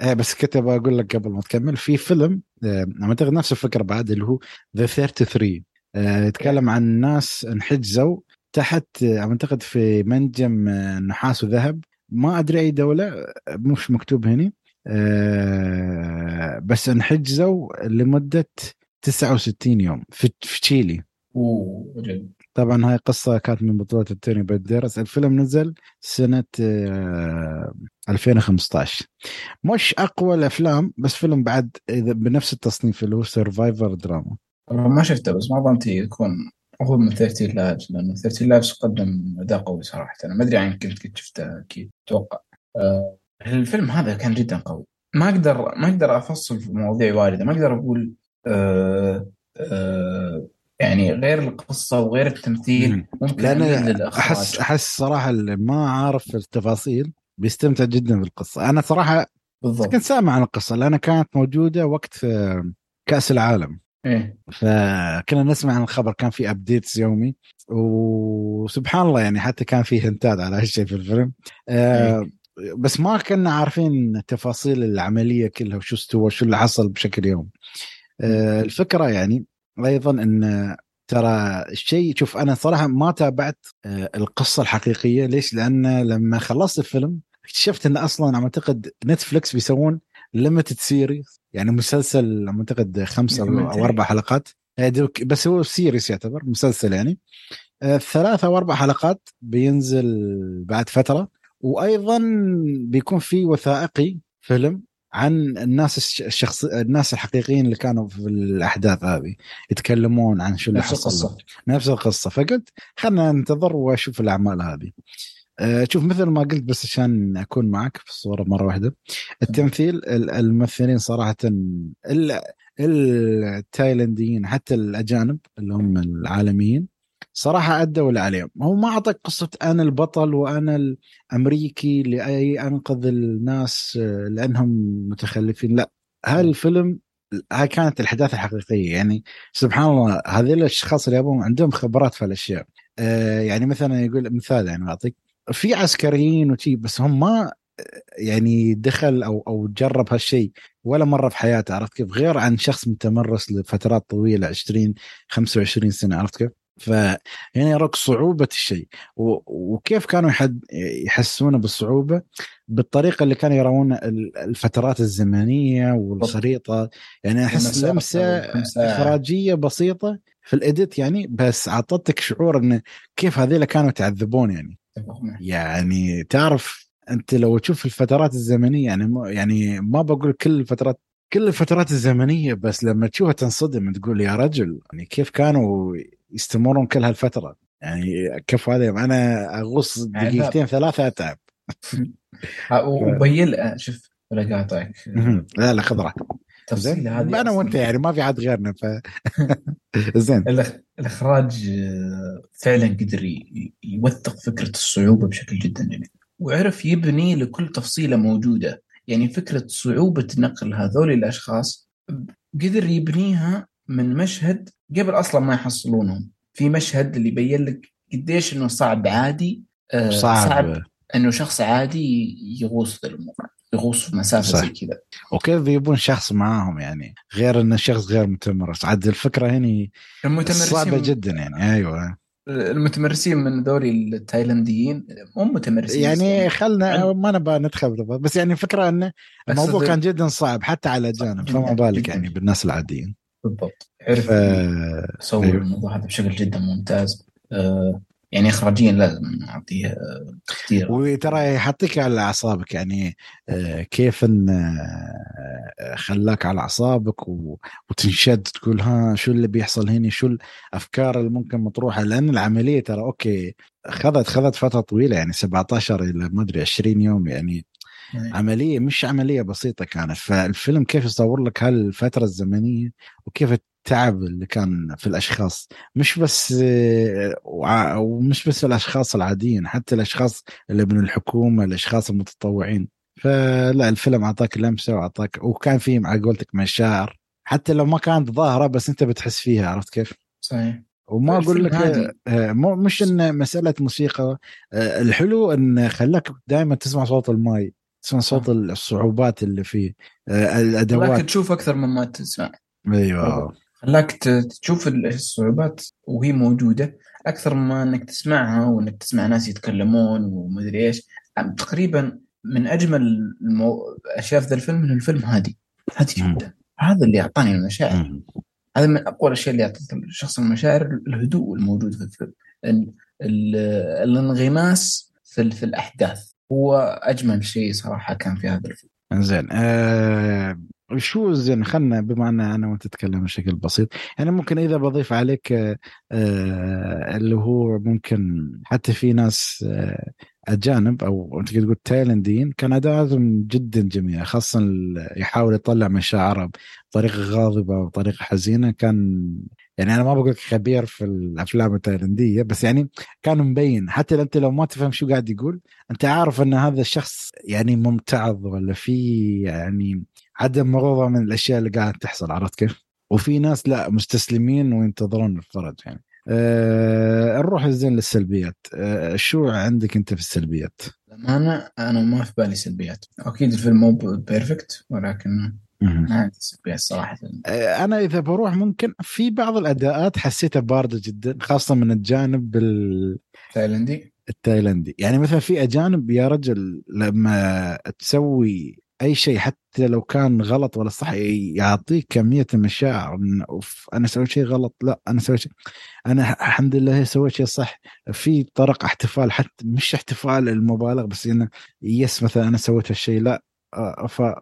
بس كتب أقول لك قبل ما تكمل في فيلم ما تغير نفس الفكرة بعد اللي هو The 33. يتكلم عن الناس انحجزوا تحت أعتقد في منجم نحاس وذهب، ما أدري أي دولة مش مكتوب هنا، بس انحجزوا لمدة 69 يوم في تشيلي. طبعا هاي قصة كانت من بطولة التوني باديرس. الفيلم نزل سنة 2015. مش أقوى الأفلام بس فيلم بعد بنفس التصنيف اللي هو سيرفايفر دراما. ما شفته بس ما ظنتي يكون هو من 13 لايفز، لأنه 13 لايفز قدم أداء قوي صراحة. أنا ما أدري عن كنت شفته أكيد أتوقع. الفيلم هذا كان جدا قوي. ما أقدر أفصل في مواضيع واردة، ما أقدر أقول يعني غير القصة وغير التمثيل. ممكن لأن أحس صراحة ما عارف التفاصيل بيستمتع جدا بالقصة. أنا صراحة بالضبط كنت سامع عن القصة لأنها كانت موجودة وقت كأس العالم. إيه؟ فكنا نسمع عن الخبر، كان في أبديتس يومي، وسبحان الله يعني حتى كان في هنتات على هالشيء في الفيلم. بس ما كنا عارفين تفاصيل العملية كلها وشو استوى وشو اللي حصل بشكل يوم. الفكرة يعني أيضا أن ترى الشيء، شوف أنا صراحة ما تابعت القصة الحقيقية. ليش؟ لأن لما خلصت الفيلم اكتشفت أن أصلا أعتقد نتفليكس بيسوون ليميتد سيريز، يعني مسلسل أعتقد 5 أو 4 حلقات، بس هو سيريز يعتبر مسلسل، يعني 3 أو 4 حلقات بينزل بعد فترة. وأيضا بيكون في وثائقي فيلم عن الناس الحقيقيين اللي كانوا في الأحداث هذه، يتكلمون عن شو اللي حصل، نفس القصة. فقلت خلنا ننتظر وأشوف الأعمال هذه. شوف مثل ما قلت بس عشان أكون معك في الصورة مرة واحدة، التمثيل الممثلين صراحة التايلنديين حتى الأجانب اللي هم العالميين صراحة أدوا اللي عليهم. هو ما أعطاك قصة أنا البطل وأنا الأمريكي اللي أنقذ الناس لأنهم متخلفين، لا هالفيلم هاي كانت الأحداث الحقيقية. يعني سبحان الله هذول الأشخاص اللي يبون عندهم خبرات في الأشياء. يعني مثلا يقول مثال يعني أعطيك في عسكريين وشي بس هم ما يعني دخل أو جرب هالشيء ولا مرة في حياته، عرفت كيف؟ غير عن شخص متمرس لفترات طويلة 20-25 سنة، عرفت كيف؟ فهنا يراك صعوبة الشيء وكيف كانوا يحسون بالصعوبة بالطريقة اللي كانوا يرون الفترات الزمنية والخريطة. يعني أحس لمسة إخراجية بسيطة في الإديت يعني، بس عطتك شعور إن كيف هذيلا كانوا تعذبون يعني. يعني تعرف أنت لو تشوف الفترات الزمنية يعني ما بقول كل الفترات الزمنية، بس لما تشوفها تنصدم تقول يا رجل يعني كيف كانوا يستمرون كل هالفترة. يعني كيف هذا أنا أغص دقيقتين ثلاثة أتعب. وبيل شوف ولا قاطعك. لا خضرة. زين أنا وأنت يعني ما في عاد غيرنا ف. زين. الإخراج فعلًا قدر يوثق فكرة الصعوبة بشكل جدًا جميل، وعرف يبني لكل تفصيلة موجودة. يعني فكرة صعوبة نقل هذول الأشخاص قدر يبنيها من مشهد قبل أصلا ما يحصلونهم. في مشهد اللي يبين لك قديش إنه صعب عادي صعب إنه شخص عادي يغوص في الموقع، يغوص في مسافة زي كذا، وكيف يبون شخص معاهم يعني غير إنه شخص غير متمرس. عاد الفكرة هني صعبة جدا يعني. أيوة المتمرسين من دوري التايلانديين هم متمرسين يعني خلنا ما نبغى ندخل، بس يعني فكرة إنه الموضوع كان جدا صعب حتى على جانب فما بالك يعني بالناس العاديين. بالضبط عرف صور الموضوع هذا بشكل جدا ممتاز. يعني إخراجيا لازم نعطيه كثير، وترى يحطيك على أعصابك يعني. كيف إن خلاك على أعصابك وتنشد تقول ها شو اللي بيحصل هني، شو الأفكار اللي ممكن مطروحة، لأن العملية ترى أوكي خذت فترة طويلة يعني 17 إلى ما أدري 20 يوم يعني. عملية مش عملية بسيطة كانت. فالفيلم كيف يصور لك هالفترة الزمنية وكيف التعب اللي كان في الأشخاص، مش بس الأشخاص العاديين، حتى الأشخاص اللي من الحكومة، الأشخاص المتطوعين. فلا الفيلم عطاك لمسة وعطاك، وكان فيه مع قولتك مشاعر حتى لو ما كانت ظاهرة بس أنت بتحس فيها، عرفت كيف؟ صحيح. وما أقول لك مش إن مسألة موسيقى الحلو إن خلاك دائما تسمع صوت الماي، تسمع صوت الصعوبات اللي فيه الأدوات، خلاك تشوف أكثر مما تسمع. أيوة خلاك تشوف الصعوبات وهي موجودة أكثر مما أنك تسمعها، وأنك تسمع ناس يتكلمون ومدري إيش. تقريبا من أجمل أشياء في ذا الفيلم إنه الفيلم هادي جدا. هذا اللي أعطاني المشاعر، هذا من أقوى الأشياء اللي يعطي الشخص المشاعر، الهدوء الموجود في الفيلم، الانغماس في الأحداث هو أجمل شيء صراحة كان في هذا الفيلم. إنزين شو زين خلنا بما أن أنا وأنت تتكلم بشكل بسيط يعني ممكن إذا بضيف عليك اللي هو ممكن حتى في ناس أجانب أو أنت تقول تايلنديين كان أداءهم جدا جميل، خاصة يحاول يطلع مشاعره بطريقة غاضبة وطريقة حزينة. كان يعني أنا ما بقولك خبير في الأفلام التايلندية، بس يعني كان مبين حتى أنت لو ما تفهم شو قاعد يقول أنت عارف أن هذا الشخص يعني ممتعض ولا في يعني عدم مغوضة من الأشياء اللي قاعد تحصل، عرفت كيف؟ وفي ناس لا مستسلمين وينتظرون الفرج يعني. نروح زين للسلبيات. شو عندك أنت في السلبيات؟ أنا ما في بالي سلبيات. أكيد الفيلم مو بيرفكت ولكن ما عندي سلبيات صراحة. أنا إذا بروح ممكن في بعض الأداءات حسيتها باردة جدا، خاصة من الجانب التايلندي يعني. مثلا في أجانب يا رجل لما تسوي أي شيء حتى لو كان غلط ولا صح يعطيك كمية مشاعر. أنا سويت شيء غلط، لا أنا سويت شيء، أنا الحمد لله سويت شيء صح. في طرق احتفال، حتى مش احتفال المبالغ بس إنه يس مثلا أنا سويت هالشيء لا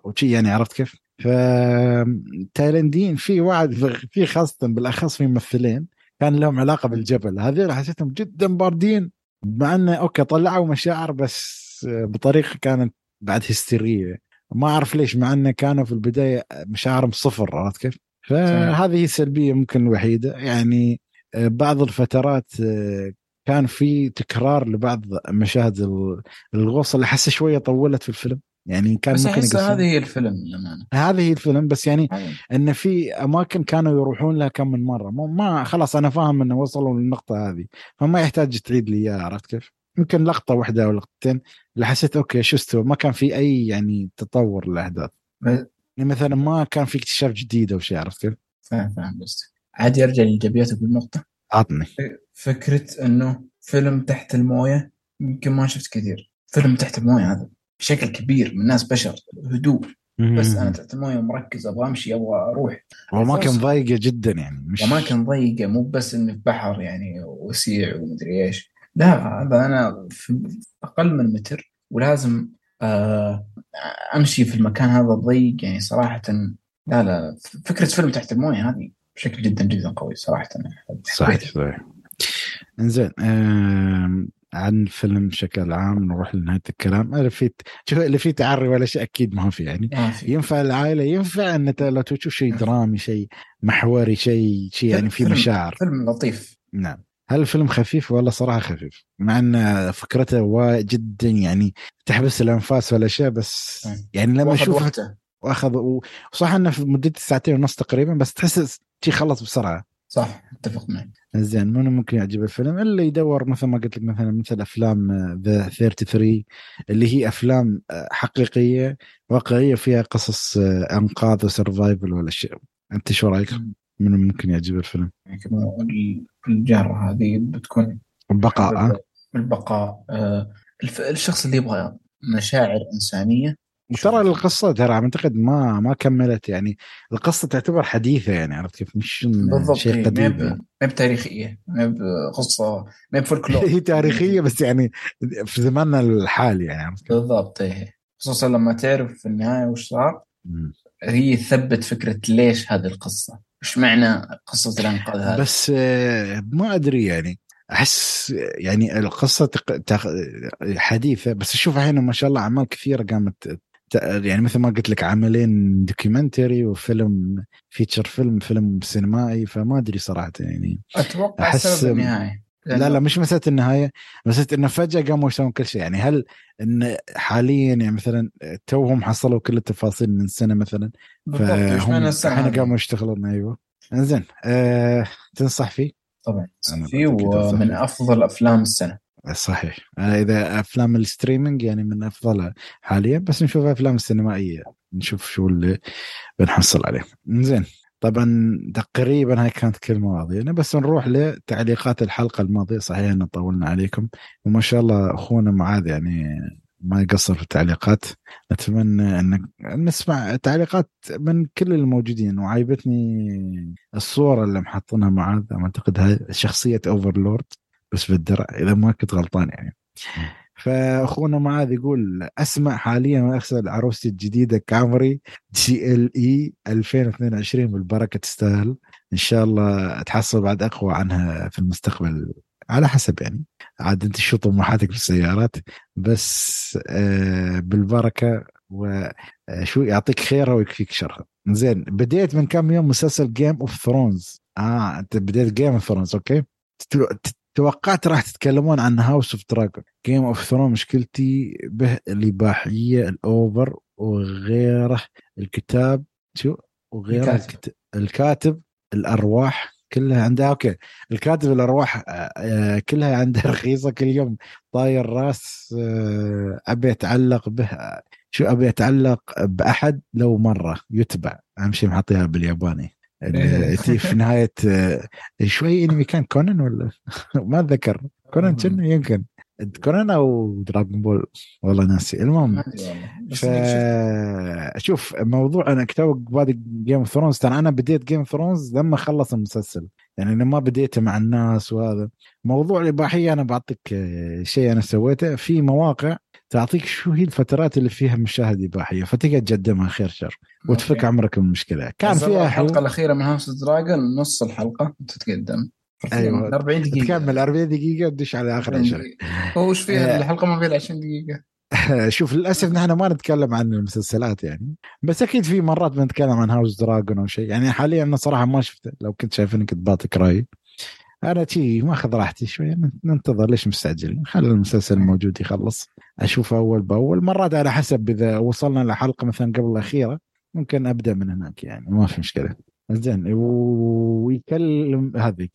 وشي يعني، عرفت كيف؟ فتايلنديين في واحد في خاصة بالأخص في ممثلين كان لهم علاقة بالجبل، هذول حسيتهم جدا باردين مع أنه أوكي طلعوا مشاعر بس بطريقة كانت بعد هستيرية ما أعرف ليش، مع أنه كانوا في البداية مشاعرهم صفر، عرفت كيف؟ فهذه السلبية ممكن الوحيدة يعني. بعض الفترات كان في تكرار لبعض مشاهد الغوص اللي حسي شوية طولت في الفيلم يعني كان بس ممكن هذه الفيلم للأمانة هذه الفيلم بس يعني عين. ان في اماكن كانوا يروحون لها كم من مره ما خلاص انا فاهم انه وصلوا للنقطه هذه فما يحتاج تعيد لي اياها عرفت كيف يمكن لقطه واحده او لقطتين اللي حسيت اوكي شو استوى ما كان في اي يعني تطور للاحداث يعني مثلا ما كان في اكتشاف جديد او شيء عرفت كيف فاهم بس عادي ارجع لإيجابياته بالنقطه عطني فكره انه فيلم تحت المويه يمكن ما شفت كثير فيلم تحت المويه هذا بشكل كبير من الناس بشر هدوء بس أنا تحت الماء ومركز أبغى أمشي أبغى أروح وأماكن ضيقة جدا يعني مش وأماكن ضيقة مو بس إنه في بحر يعني وسيع ومدري إيش لا هذا أنا في أقل من متر ولازم أمشي في المكان هذا الضيق يعني صراحة لا فكرة فيلم تحت الماء هذه بشكل جدا جدا قوي صراحة صحيح صحيح إنزين عن فيلم بشكل عام نروح لنهاية الكلام أنا فيت شوف اللي فيه تعري ولا شيء أكيد ما في يعني ينفع العائلة ينفع أن لو تشوف شيء درامي شيء محوري شيء يعني فيه مشاعر فيلم لطيف نعم هل الفيلم خفيف ولا صراحة خفيف مع أن فكرته جدا يعني تحبس الأنفاس ولا شيء بس يعني لما أشوفه وأخذ وصح أنه في مدة 2.5 ساعة تقريبا بس تحس شيء خلص بسرعة صح اتفق معك زين ممكن يعجب الفيلم اللي يدور مثل ما قلت لك مثلا أفلام The 33 اللي هي أفلام حقيقية واقعية فيها قصص أنقاذ وسرفايفل ولا شيء أنت شو رأيك ممكن يعجب الفيلم الجهرة هذه بتكون البقاء الشخص اللي يبغى مشاعر إنسانية ترى القصة ترى أعتقد ما كملت يعني القصة تعتبر حديثة يعني عرفت كيف مش شيء قديم ما بتاريخية ما قصة ما بفولكلور هي تاريخية بس يعني في زماننا الحالي يعني عرفت كيف بالضبط إيه خصوصا لما تعرف في النهاية وش صار هي ثبت فكرة ليش هذه القصة وش معنى قصة الأنقاذ هذا بس ما أدري يعني أحس يعني القصة حديثة بس أشوف الحين ما شاء الله أعمال كثيرة قامت يعني مثل ما قلت لك عملين دوكيومنتري وفيلم فيتشر فيلم سينمائي فما أدري صراحة يعني أتوقع سبب النهاية لا مش مسألة النهاية مسألة إنه فجأة قاموا يسوون كل شيء يعني هل إن حاليا يعني مثلا توهم حصلوا كل التفاصيل من السنة مثلا فهم قاموا يشتغلون أيوة إنزين تنصح فيه طبعا في ومن أفضل أفلام السنة صحيح إذا أفلام الستريمينج يعني من أفضلها حاليا بس نشوف أفلام السينمائية نشوف شو اللي بنحصل عليه زين طبعا تقريبا هاي كانت كل مواضيعنا بس نروح لتعليقات الحلقة الماضية صحيح أن طولنا عليكم وما شاء الله أخونا معاذ يعني ما يقصر في التعليقات أتمنى أن نسمع تعليقات من كل الموجودين وعيبتني الصورة اللي محطنها معاذ أعتقد هاي شخصية أوفرلورد بس بالدرع إذا ما كنت غلطان يعني فأخونا معاذ يقول أسمع حاليا وأغسل عروستي الجديدة كامري GLE 2022 بالبركة تستاهل إن شاء الله أتحصل بعد أقوى عنها في المستقبل على حسب يعني عاد أنت شو طموحاتك في السيارات بس بالبركة وشو يعطيك خيرها ويكفيك شرها زين بديت من كم يوم مسلسل Game of Thrones أنت بديت Game of Thrones أوكي توقعت راح تتكلمون عن هاوس اوف دراجون جيم اوف ثرون مشكلتي به الاباحيه الاوفر وغيره الكتاب شو وغيره الكاتب الارواح كلها عندها اوكي الكاتب الارواح كلها عندها رخيصه كل يوم طاير راس ابي اتعلق به شو ابي اتعلق باحد لو مره يتبع اهم شيء محطيها بالياباني في نهاية شوي إنمي كان كونان ولا ما أتذكر كونان كنا يمكن كونان أو دراغون بول والله ناسي المهم شوف موضوع أنا كتبت بعد Game of Thrones ترى أنا بديت Game of Thrones لما خلص المسلسل يعني أنا ما بديته مع الناس وهذا موضوع الإباحية أنا بعطيك شيء أنا سويته في مواقع تعطيك شو هي الفترات اللي فيها مشاهد إباحية فتقدر تجدمها خير شر وتفك عمرك من المشكلة كان فيها الحلقة الأخيرة من هاوس دراجون نص الحلقة تتقدم أيوة 40 دقيقة تكمل 40 دقيقة تدش على آخر 20 وش فيها الحلقة ما فيها 20 دقيقة شوف للأسف نحن ما نتكلم عن المسلسلات يعني بس أكيد في مرات بنتكلم عن هاوس دراجون أو شيء يعني حاليا أنا صراحة ما شفته لو كنت شايفين كنت باطك رأيي أنا شيء ما أخذ راحتي شوي، ننتظر، ليش مستعجل، خلي المسلسل الموجود يخلص أشوفه أول بأول. مرات على حسب، إذا وصلنا لحلقة مثلا قبل الأخيرة ممكن أبدأ من هناك، يعني ما في مشكلة. زين، ويكلم هذا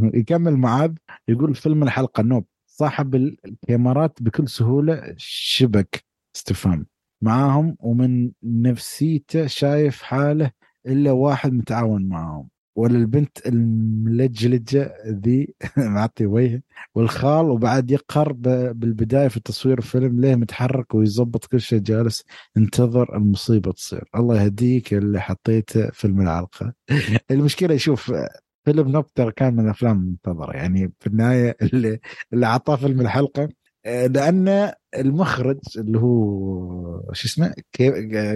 يكمل معاذ، يقول فيلم الحلقة نوب صاحب الكاميرات بكل سهولة شبك استفهام معاهم، ومن نفسيته شايف حاله إلا واحد متعاون معاهم، ولا البنت الملجلجة ذي معطي وجهه، والخال، وبعد يقهر بالبداية في تصوير الفيلم ليه متحرك ويزبط كل شيء، جالس انتظر المصيبة تصير. الله يهديك اللي حطيته فيلم العلقة. المشكلة يشوف فيلم نوبتر كان من أفلام منتظرة، يعني في النهاية اللي عطاه فيلم الحلقة، لأن المخرج اللي هو شو اسمه،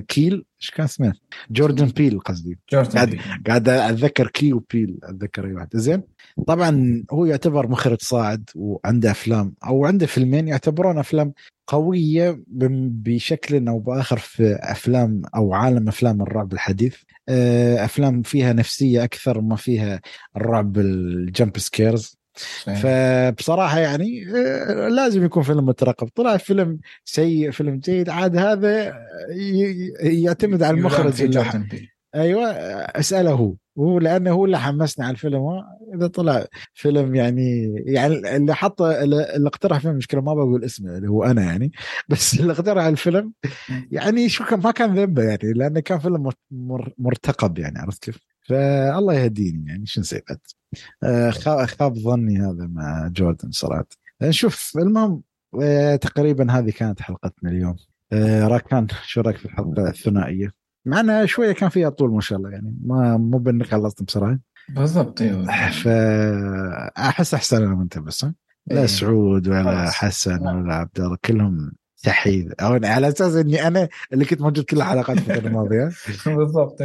كيل، شو كان اسمه، جوردن بيل، قصدي قاعد أتذكر كيو بيل، أتذكر أي واحد. زين، طبعا هو يعتبر مخرج صاعد، وعنده أفلام أو عنده فيلمين يعتبرون أفلام قوية بشكل أو بآخر في أفلام أو عالم أفلام الرعب الحديث، أفلام فيها نفسية أكثر ما فيها الرعب الجمب سكيرز. فبصراحة يعني لازم يكون فيلم مترقب. طلع فيلم سيء، فيلم جيد، عاد هذا يعتمد على المخرج اللي أيوة أسأله هو لأنه هو اللي حمسنا على الفيلم. إذا طلع فيلم يعني اللي حط، اللي اقترح فيلم، مشكلة ما بقول اسمه اللي هو أنا يعني، بس اللي اقترح الفيلم يعني شو كان، ما كان ذنبه يعني، لأنه كان فيلم مرتقب يعني، عرفت كيف. فالله يهديني يعني، شو نسيت، خاب ظني هذا مع جوردن صراحة. نشوف. المهم تقريبا هذه كانت حلقتنا اليوم. راكان، شو رايك في الحلقة الثنائية؟ معنا شوية كان فيها طول ما شاء الله، يعني مو بنخلصنا بسرعة بالضبط. فأحس أحسن لما أنت بس، لا سعود ولا حسن ولا عبد الله، كلهم تحيد على أساس إني أنا اللي كنت موجود كل الحلقات الماضية. بالضبط،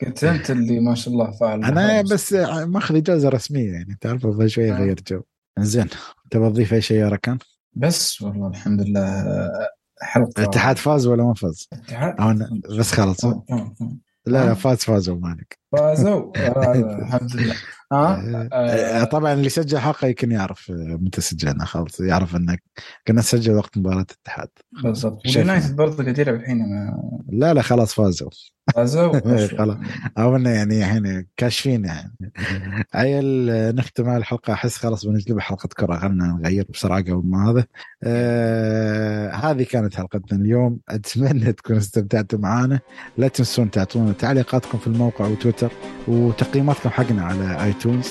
كنت أنت اللي ما شاء الله فعل. أنا بس ما أخذ إجازة رسمية يعني، تعرف بقى شوية غير جو. إنزين، تبغى تضيف أي شيء يا ركان؟ بس والله الحمد لله. حلقة الاتحاد فاز ولا ما فاز؟ بس خلاص. لا فازوا مالك. فازوا الحمد لله. طبعا اللي سجل حلقة يمكن يعرف متى سجلنا، خلاص يعرف انك كنا نسجل وقت مباراة الاتحاد. بالضبط. يونايتد برضه كثير الحين لا خلاص فازوا خلاص. أولنا يعني الحين كاشفين يعني. عيل نختم الحلقة، أحس خلاص بنجلب حلقة كرة، خلنا نغير بسرعة قبل ما هذا. هذه كانت حلقتنا اليوم، أتمنى تكونوا استمتعتوا معنا. لا تنسون تعطونا تعليقاتكم في الموقع وتويتر، وتقييماتكم حقنا على آيتونز،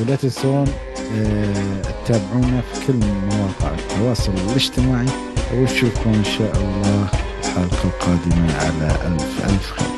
ولا تنسون تتابعونا في كل مواقع التواصل الاجتماعي، ونشوفكم إن شاء الله الحلقة القادمة على ألف خير.